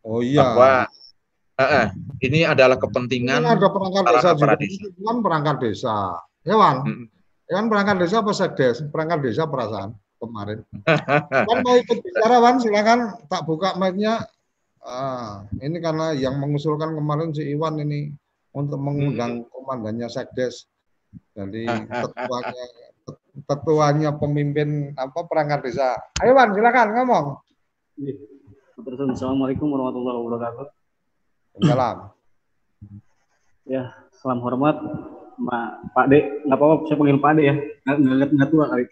Oh iya. Bahwa Uh, uh, ini adalah kepentingan. Ini ada perangkat desa juga. Itu kan perangkat desa. Iwan, hmm. Iwan perangkat desa apa Sekdes? Perangkat desa perasaan kemarin. Iwan mau ikut bicara, Wan, silakan tak buka mic-nya. Uh, ini karena yang mengusulkan kemarin si Iwan ini untuk mengundang hmm. komandannya Sekdes. Jadi tetuanya, tetuanya pemimpin apa perangkat desa. Ayo Wan, silakan ngomong. Assalamualaikum warahmatullahi wabarakatuh. Salam. Ya, salam hormat, Pak, Pak Dek, nggak apa-apa, saya panggil Pak Dek ya, nggak tua kali.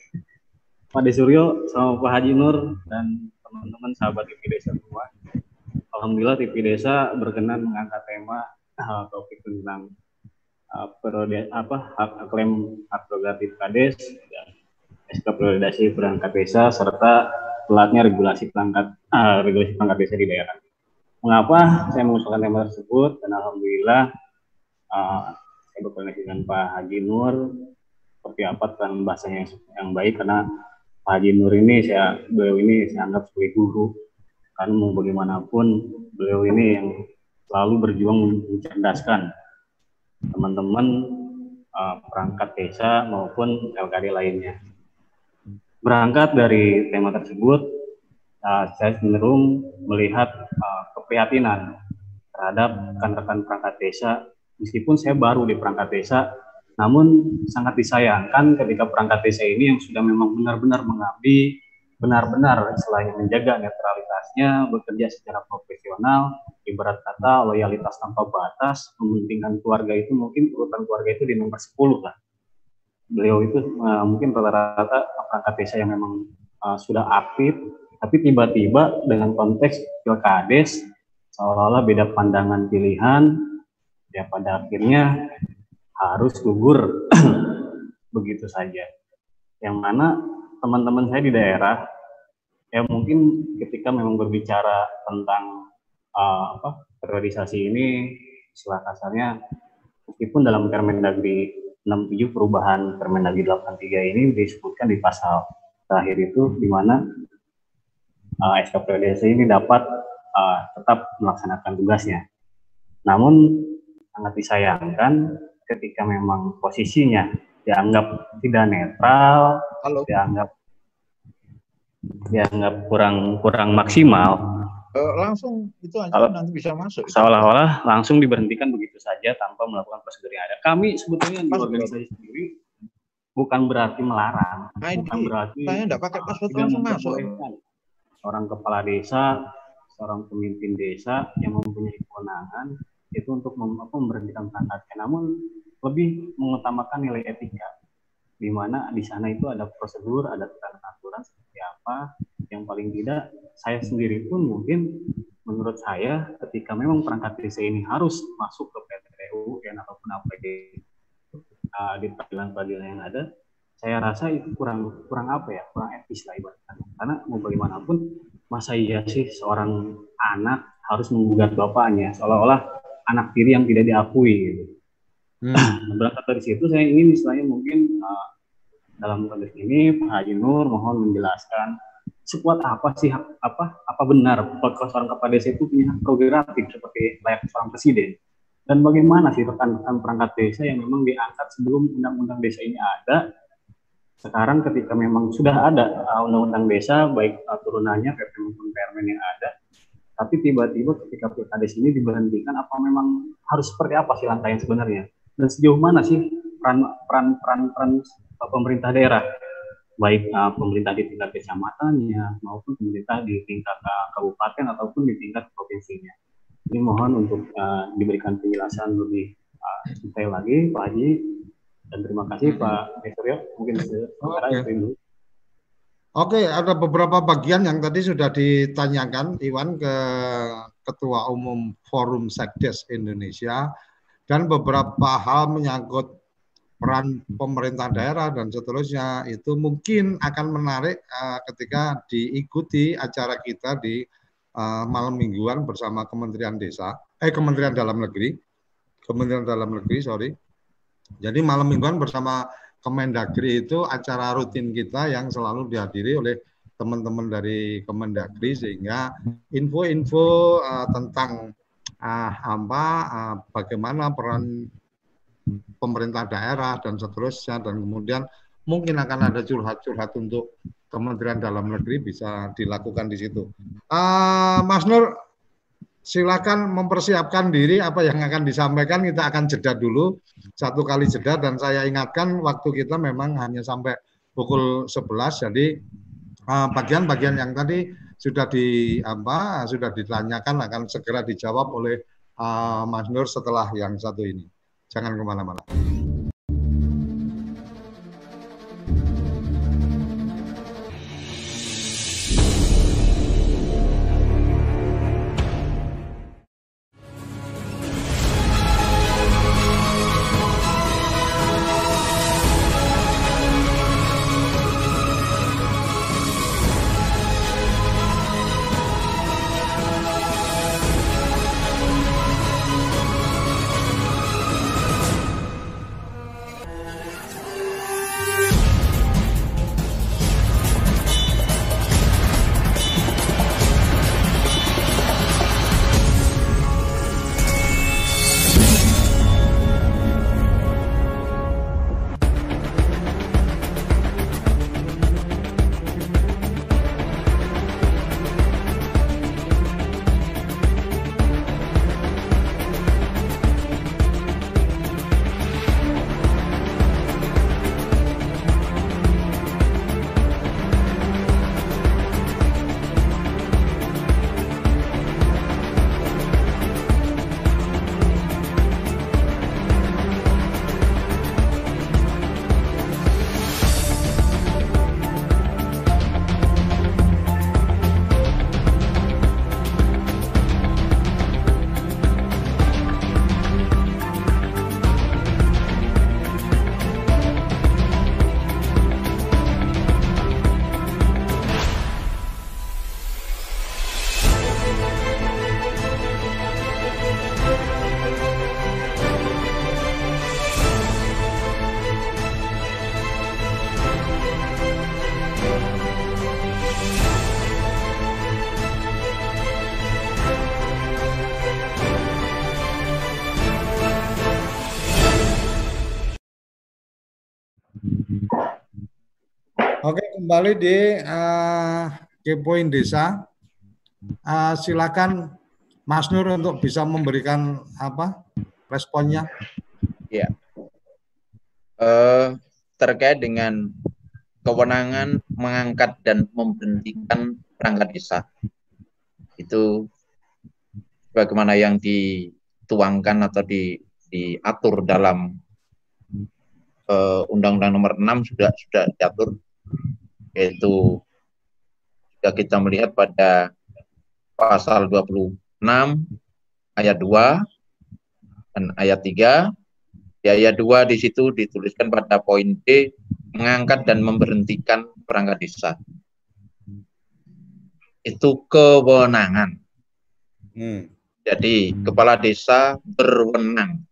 Pak Dek Suryo, sama Pak Haji Nur, dan teman-teman sahabat T V Desa semua. Alhamdulillah T V Desa berkenan mengangkat tema uh, topik tentang uh, periode apa hak klaim hak prerogatif KADES dan S K periodisasi perangkat desa serta telatnya regulasi perangkat uh, regulasi perangkat desa di daerah. Mengapa saya mengusulkan tema tersebut, dan alhamdulillah uh, saya berkoordinasi dengan Pak Haji Nur seperti apa tentang bahasanya yang, yang baik, karena Pak Haji Nur ini saya beliau ini saya anggap sebagai guru, karena mau bagaimanapun beliau ini yang selalu berjuang mencerdaskan teman-teman uh, perangkat desa maupun L K D lainnya. Berangkat dari tema tersebut, Uh, saya cenderung melihat uh, keprihatinan terhadap rekan-rekan perangkat desa. Meskipun saya baru di perangkat desa, namun sangat disayangkan ketika perangkat desa ini yang sudah memang benar-benar mengabdi, benar-benar selain menjaga netralitasnya, bekerja secara profesional, ibarat kata loyalitas tanpa batas, mementingkan keluarga itu, mungkin urutan keluarga itu di nomor sepuluh lah. Beliau itu uh, mungkin rata-rata perangkat desa yang memang uh, sudah aktif. Tapi tiba-tiba dengan konteks Pilkades seolah-olah beda pandangan pilihan, ya pada akhirnya harus gugur begitu saja. Yang mana teman-teman saya di daerah, ya mungkin ketika memang berbicara tentang uh, apa periodisasi ini, istilah kasarnya, meskipun dalam Permendagri enam puluh tujuh perubahan Permendagri delapan puluh tiga ini disebutkan di pasal terakhir itu, di mana Uh, S K periodisasi ini dapat uh, tetap melaksanakan tugasnya. Namun sangat disayangkan ketika memang posisinya dianggap tidak netral, halo, dianggap dianggap kurang kurang maksimal. Uh, langsung itu aja kalau, nanti bisa masuk. Seolah-olah langsung diberhentikan begitu saja tanpa melakukan prosedur yang ada. Kami sebetulnya di organisasi sendiri bukan berarti melarang, I D. Bukan berarti saya tidak pakai password langsung masuk. Seorang kepala desa, seorang pemimpin desa yang mempunyai kewenangan itu untuk mem memberhentikan perangkatnya, namun lebih mengutamakan nilai etika, di mana di sana itu ada prosedur, ada aturan-aturan seperti apa, yang paling tidak saya sendiri pun mungkin menurut saya ketika memang perangkat desa ini harus masuk ke P T U N ataupun apa itu uh, di peradilan-peradilan yang ada, saya rasa itu kurang kurang apa ya kurang etis lah ibaratnya, karena mau bagaimanapun masa iya sih seorang anak harus menggugat bapaknya seolah-olah anak tiri yang tidak diakui gitu. Hmm. Berangkat dari situ saya ingin istilahnya mungkin uh, dalam konteks ini Pak Haji Nur mohon menjelaskan sekuat apa sih apa apa benar bahwa seorang kepala desa itu punya hak prerogatif seperti layak seorang presiden, dan bagaimana sih rekan-rekan perangkat desa yang memang diangkat sebelum undang-undang desa ini ada. Sekarang ketika memang sudah ada undang-undang desa, baik turunannya, P P maupun Permen yang ada, tapi tiba-tiba ketika Pilkades ini diberhentikan, apa memang harus seperti apa sih langkah yang sebenarnya? Dan sejauh mana sih peran peran peran, peran pemerintah daerah baik uh, pemerintah di tingkat kecamatannya maupun pemerintah di tingkat uh, kabupaten ataupun di tingkat provinsinya. Ini mohon untuk uh, diberikan penjelasan lebih uh, detail lagi, Pak Haji, dan terima kasih Pak Suryo. Mungkin sementara itu dulu. Oke, ada beberapa bagian yang tadi sudah ditanyakan Iwan ke Ketua Umum Forum Sekdes Indonesia, dan beberapa hal menyangkut peran pemerintah daerah dan seterusnya itu mungkin akan menarik uh, ketika diikuti acara kita di uh, malam mingguan bersama Kementerian Desa, eh Kementerian Dalam Negeri, Kementerian Dalam Negeri, sorry. Jadi malam mingguan bersama Kemendagri itu acara rutin kita yang selalu dihadiri oleh teman-teman dari Kemendagri, sehingga info-info uh, tentang uh, apa uh, bagaimana peran pemerintah daerah dan seterusnya, dan kemudian mungkin akan ada curhat-curhat untuk Kementerian Dalam Negeri bisa dilakukan di situ. Uh, Mas Nur, silakan mempersiapkan diri apa yang akan disampaikan. Kita akan jeda dulu, satu kali jeda, dan saya ingatkan waktu kita memang hanya sampai pukul sebelas. Jadi bagian-bagian uh, yang tadi sudah di apa sudah ditanyakan akan segera dijawab oleh uh, Mas Nur setelah yang satu ini. Jangan kemana-mana. Oke, kembali di uh, Kepoin Desa. Uh, silakan Mas Nur untuk bisa memberikan apa responnya. Ya, uh, terkait dengan kewenangan mengangkat dan memberhentikan perangkat desa, itu bagaimana yang dituangkan atau di, diatur dalam uh, Undang-Undang Nomor enam sudah sudah diatur. Yaitu jika kita melihat pada pasal dua puluh enam ayat dua dan ayat tiga, di ayat dua di situ dituliskan pada poin D, mengangkat dan memberhentikan perangkat desa. Itu kewenangan. Hmm. Jadi kepala desa berwenang.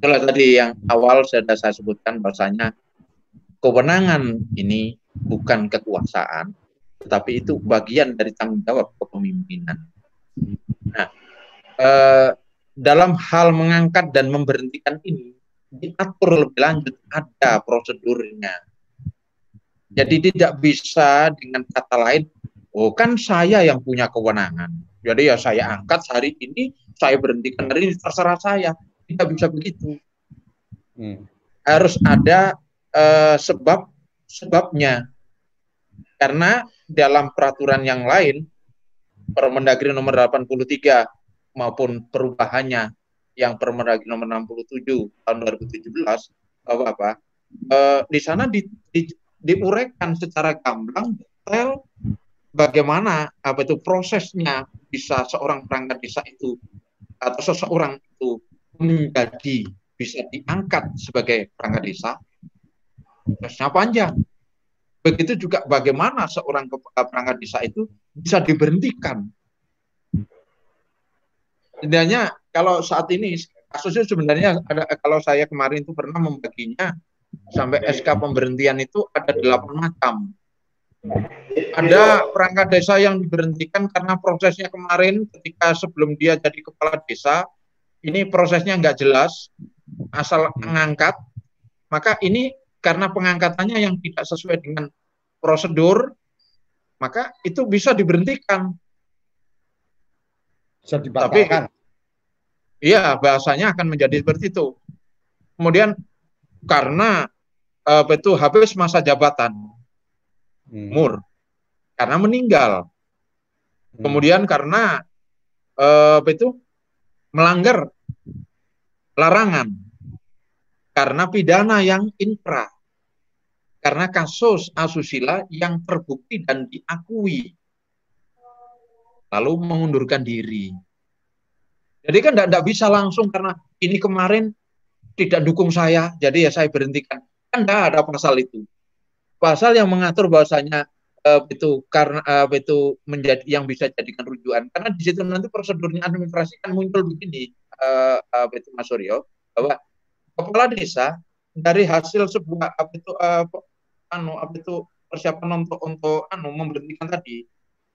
Itulah tadi yang awal sudah saya sebutkan bahasanya kewenangan ini bukan kekuasaan, tetapi itu bagian dari tanggung jawab kepemimpinan. Nah, eh, dalam hal mengangkat dan memberhentikan ini, diatur lebih lanjut, ada prosedurnya. Jadi tidak bisa dengan kata lain, oh kan saya yang punya kewenangan, jadi ya saya angkat hari ini, saya berhentikan hari ini, terserah saya. Tidak bisa begitu. Hmm. Harus ada Uh, sebab sebabnya. Karena dalam peraturan yang lain, Permendagri nomor delapan puluh tiga maupun perubahannya yang Permendagri nomor enam puluh tujuh tahun dua ribu tujuh belas, Bapak-Bapak, eh, di sana di, di, diuraikan secara gamblang detail bagaimana apa itu prosesnya bisa seorang perangkat desa itu atau seseorang itu menjadi bisa diangkat sebagai perangkat desa, prosesnya panjang. Begitu juga bagaimana seorang perangkat desa itu bisa diberhentikan. Tidaknya kalau saat ini kasusnya sebenarnya ada, kalau saya kemarin itu pernah membaginya sampai S K pemberhentian itu ada delapan macam. Ada perangkat desa yang diberhentikan karena prosesnya kemarin ketika sebelum dia jadi kepala desa, ini prosesnya nggak jelas, asal mengangkat, maka ini karena pengangkatannya yang tidak sesuai dengan prosedur, maka itu bisa diberhentikan. Bisa dibatalkan. Iya, bahasanya akan menjadi seperti itu. Kemudian karena eh, itu habis masa jabatan. Umur, karena meninggal, hmm. kemudian karena eh, apa itu melanggar larangan, karena pidana yang infra, karena kasus asusila yang terbukti dan diakui, lalu mengundurkan diri. Jadi kan tidak bisa langsung karena ini kemarin tidak dukung saya, jadi ya saya berhentikan. Kan tidak ada pasal itu. Pasal yang mengatur bahwasanya uh, itu karena uh, itu menjadi yang bisa jadikan rujukan, karena di situ nanti prosedurnya administrasi kan muncul begini, uh, uh, itu Mas Suryo, bahwa kepala desa dari hasil sebuah apa itu uh, anu apa itu persiapan untuk untuk anu memberhentikan tadi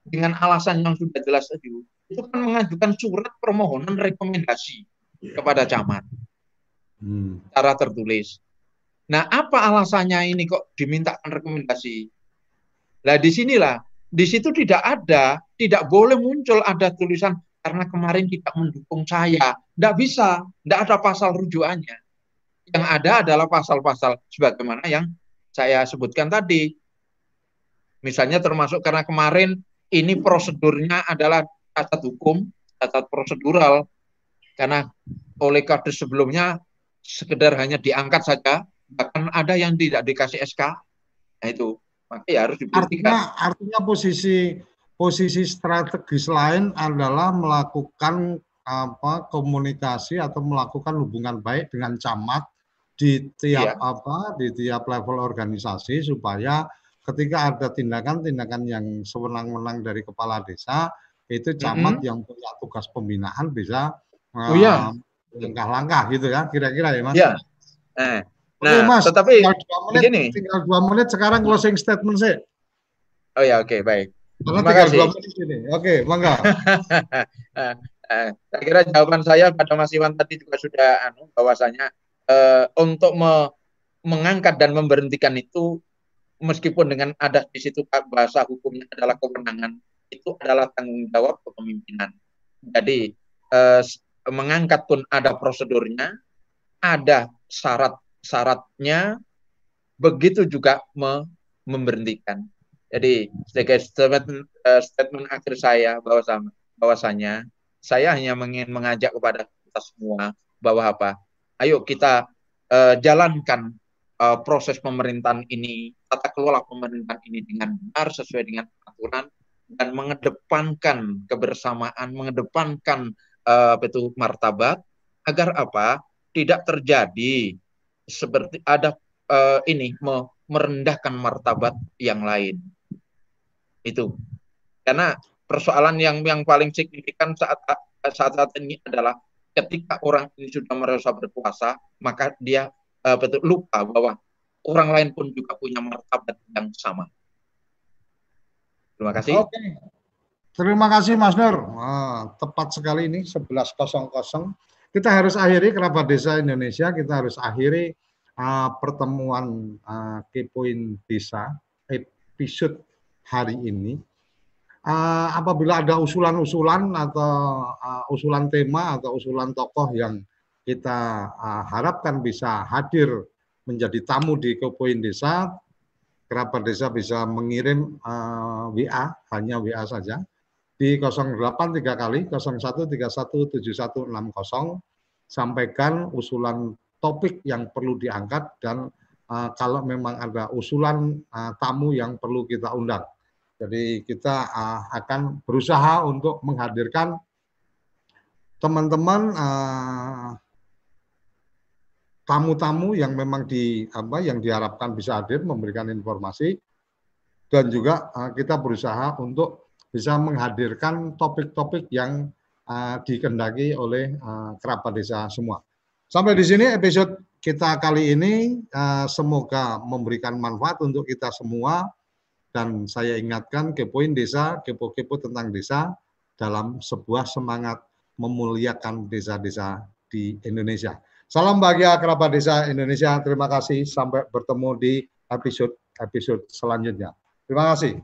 dengan alasan yang sudah jelas tadi, itu kan mengajukan surat permohonan rekomendasi kepada camat hmm. secara tertulis. Nah, apa alasannya ini kok dimintakan rekomendasi? Nah, disinilah, di situ tidak ada, tidak boleh muncul ada tulisan karena kemarin tidak mendukung saya. Tidak bisa, tidak ada pasal rujukannya. Yang ada adalah pasal-pasal sebagaimana yang saya sebutkan tadi. Misalnya termasuk karena kemarin ini prosedurnya adalah cacat hukum, cacat prosedural. Karena oleh KADES sebelumnya sekedar hanya diangkat saja. Bahkan ada yang tidak dikasih S K, nah itu makanya harus dibuktikan. Artinya, artinya posisi posisi strategis lain adalah melakukan apa komunikasi atau melakukan hubungan baik dengan camat di tiap iya. apa di tiap level organisasi supaya ketika ada tindakan-tindakan yang sewenang-wenang dari kepala desa itu camat mm -hmm. yang punya tugas pembinaan bisa oh, uh, iya. langkah-langkah gitu ya kira-kira ya Mas. Iya. Eh. Nah, oke, Mas, tetapi tinggal dua menit, begini. Tinggal dua menit sekarang closing statement sih. Oh ya, oke, okay, baik. Karena terima kasih. Oke, mangga. Saya kira jawaban saya pada Mas Iwan tadi juga sudah anu bahwasanya eh, untuk me mengangkat dan memberhentikan itu meskipun dengan ada di situ bahasa hukumnya adalah kewenangan, itu adalah tanggung jawab kepemimpinan. Jadi eh, mengangkat pun ada prosedurnya, ada syarat syaratnya, begitu juga me memberhentikan. Jadi sebagai statement, uh, statement akhir saya bahwa sama, bahwasanya saya hanya ingin mengajak kepada kita semua bahwa apa? Ayo kita uh, jalankan uh, proses pemerintahan ini, tata kelola pemerintahan ini dengan benar sesuai dengan aturan dan mengedepankan kebersamaan, mengedepankan uh, itu martabat agar apa? Tidak terjadi seperti ada uh, ini merendahkan martabat yang lain itu, karena persoalan yang yang paling signifikan saat saat, saat ini adalah ketika orang ini sudah merasa berkuasa maka dia uh, betul lupa bahwa orang lain pun juga punya martabat yang sama. Terima kasih. Oke, terima kasih Mas Nur. Nah, tepat sekali ini sebelas nol nol. Kita harus akhiri Kerabat Desa Indonesia, kita harus akhiri uh, pertemuan uh, Kepoin Desa episode hari ini. Uh, apabila ada usulan-usulan atau uh, usulan tema atau usulan tokoh yang kita uh, harapkan bisa hadir menjadi tamu di Kepoin Desa, kerabat desa bisa mengirim uh, W A, hanya W A saja, di nol delapan tiga kali nol satu tiga satu tujuh satu enam nol, sampaikan usulan topik yang perlu diangkat, dan uh, kalau memang ada usulan uh, tamu yang perlu kita undang. Jadi kita uh, akan berusaha untuk menghadirkan teman-teman uh, tamu-tamu yang memang di apa yang diharapkan bisa hadir memberikan informasi, dan juga uh, kita berusaha untuk bisa menghadirkan topik-topik yang uh, dikendaki oleh uh, kerabat desa semua. Sampai di sini episode kita kali ini, uh, semoga memberikan manfaat untuk kita semua, dan saya ingatkan, kepoin desa, kepo-kepo tentang desa dalam sebuah semangat memuliakan desa-desa di Indonesia. Salam bahagia kerabat desa Indonesia. Terima kasih. Sampai bertemu di episode-episode selanjutnya. Terima kasih.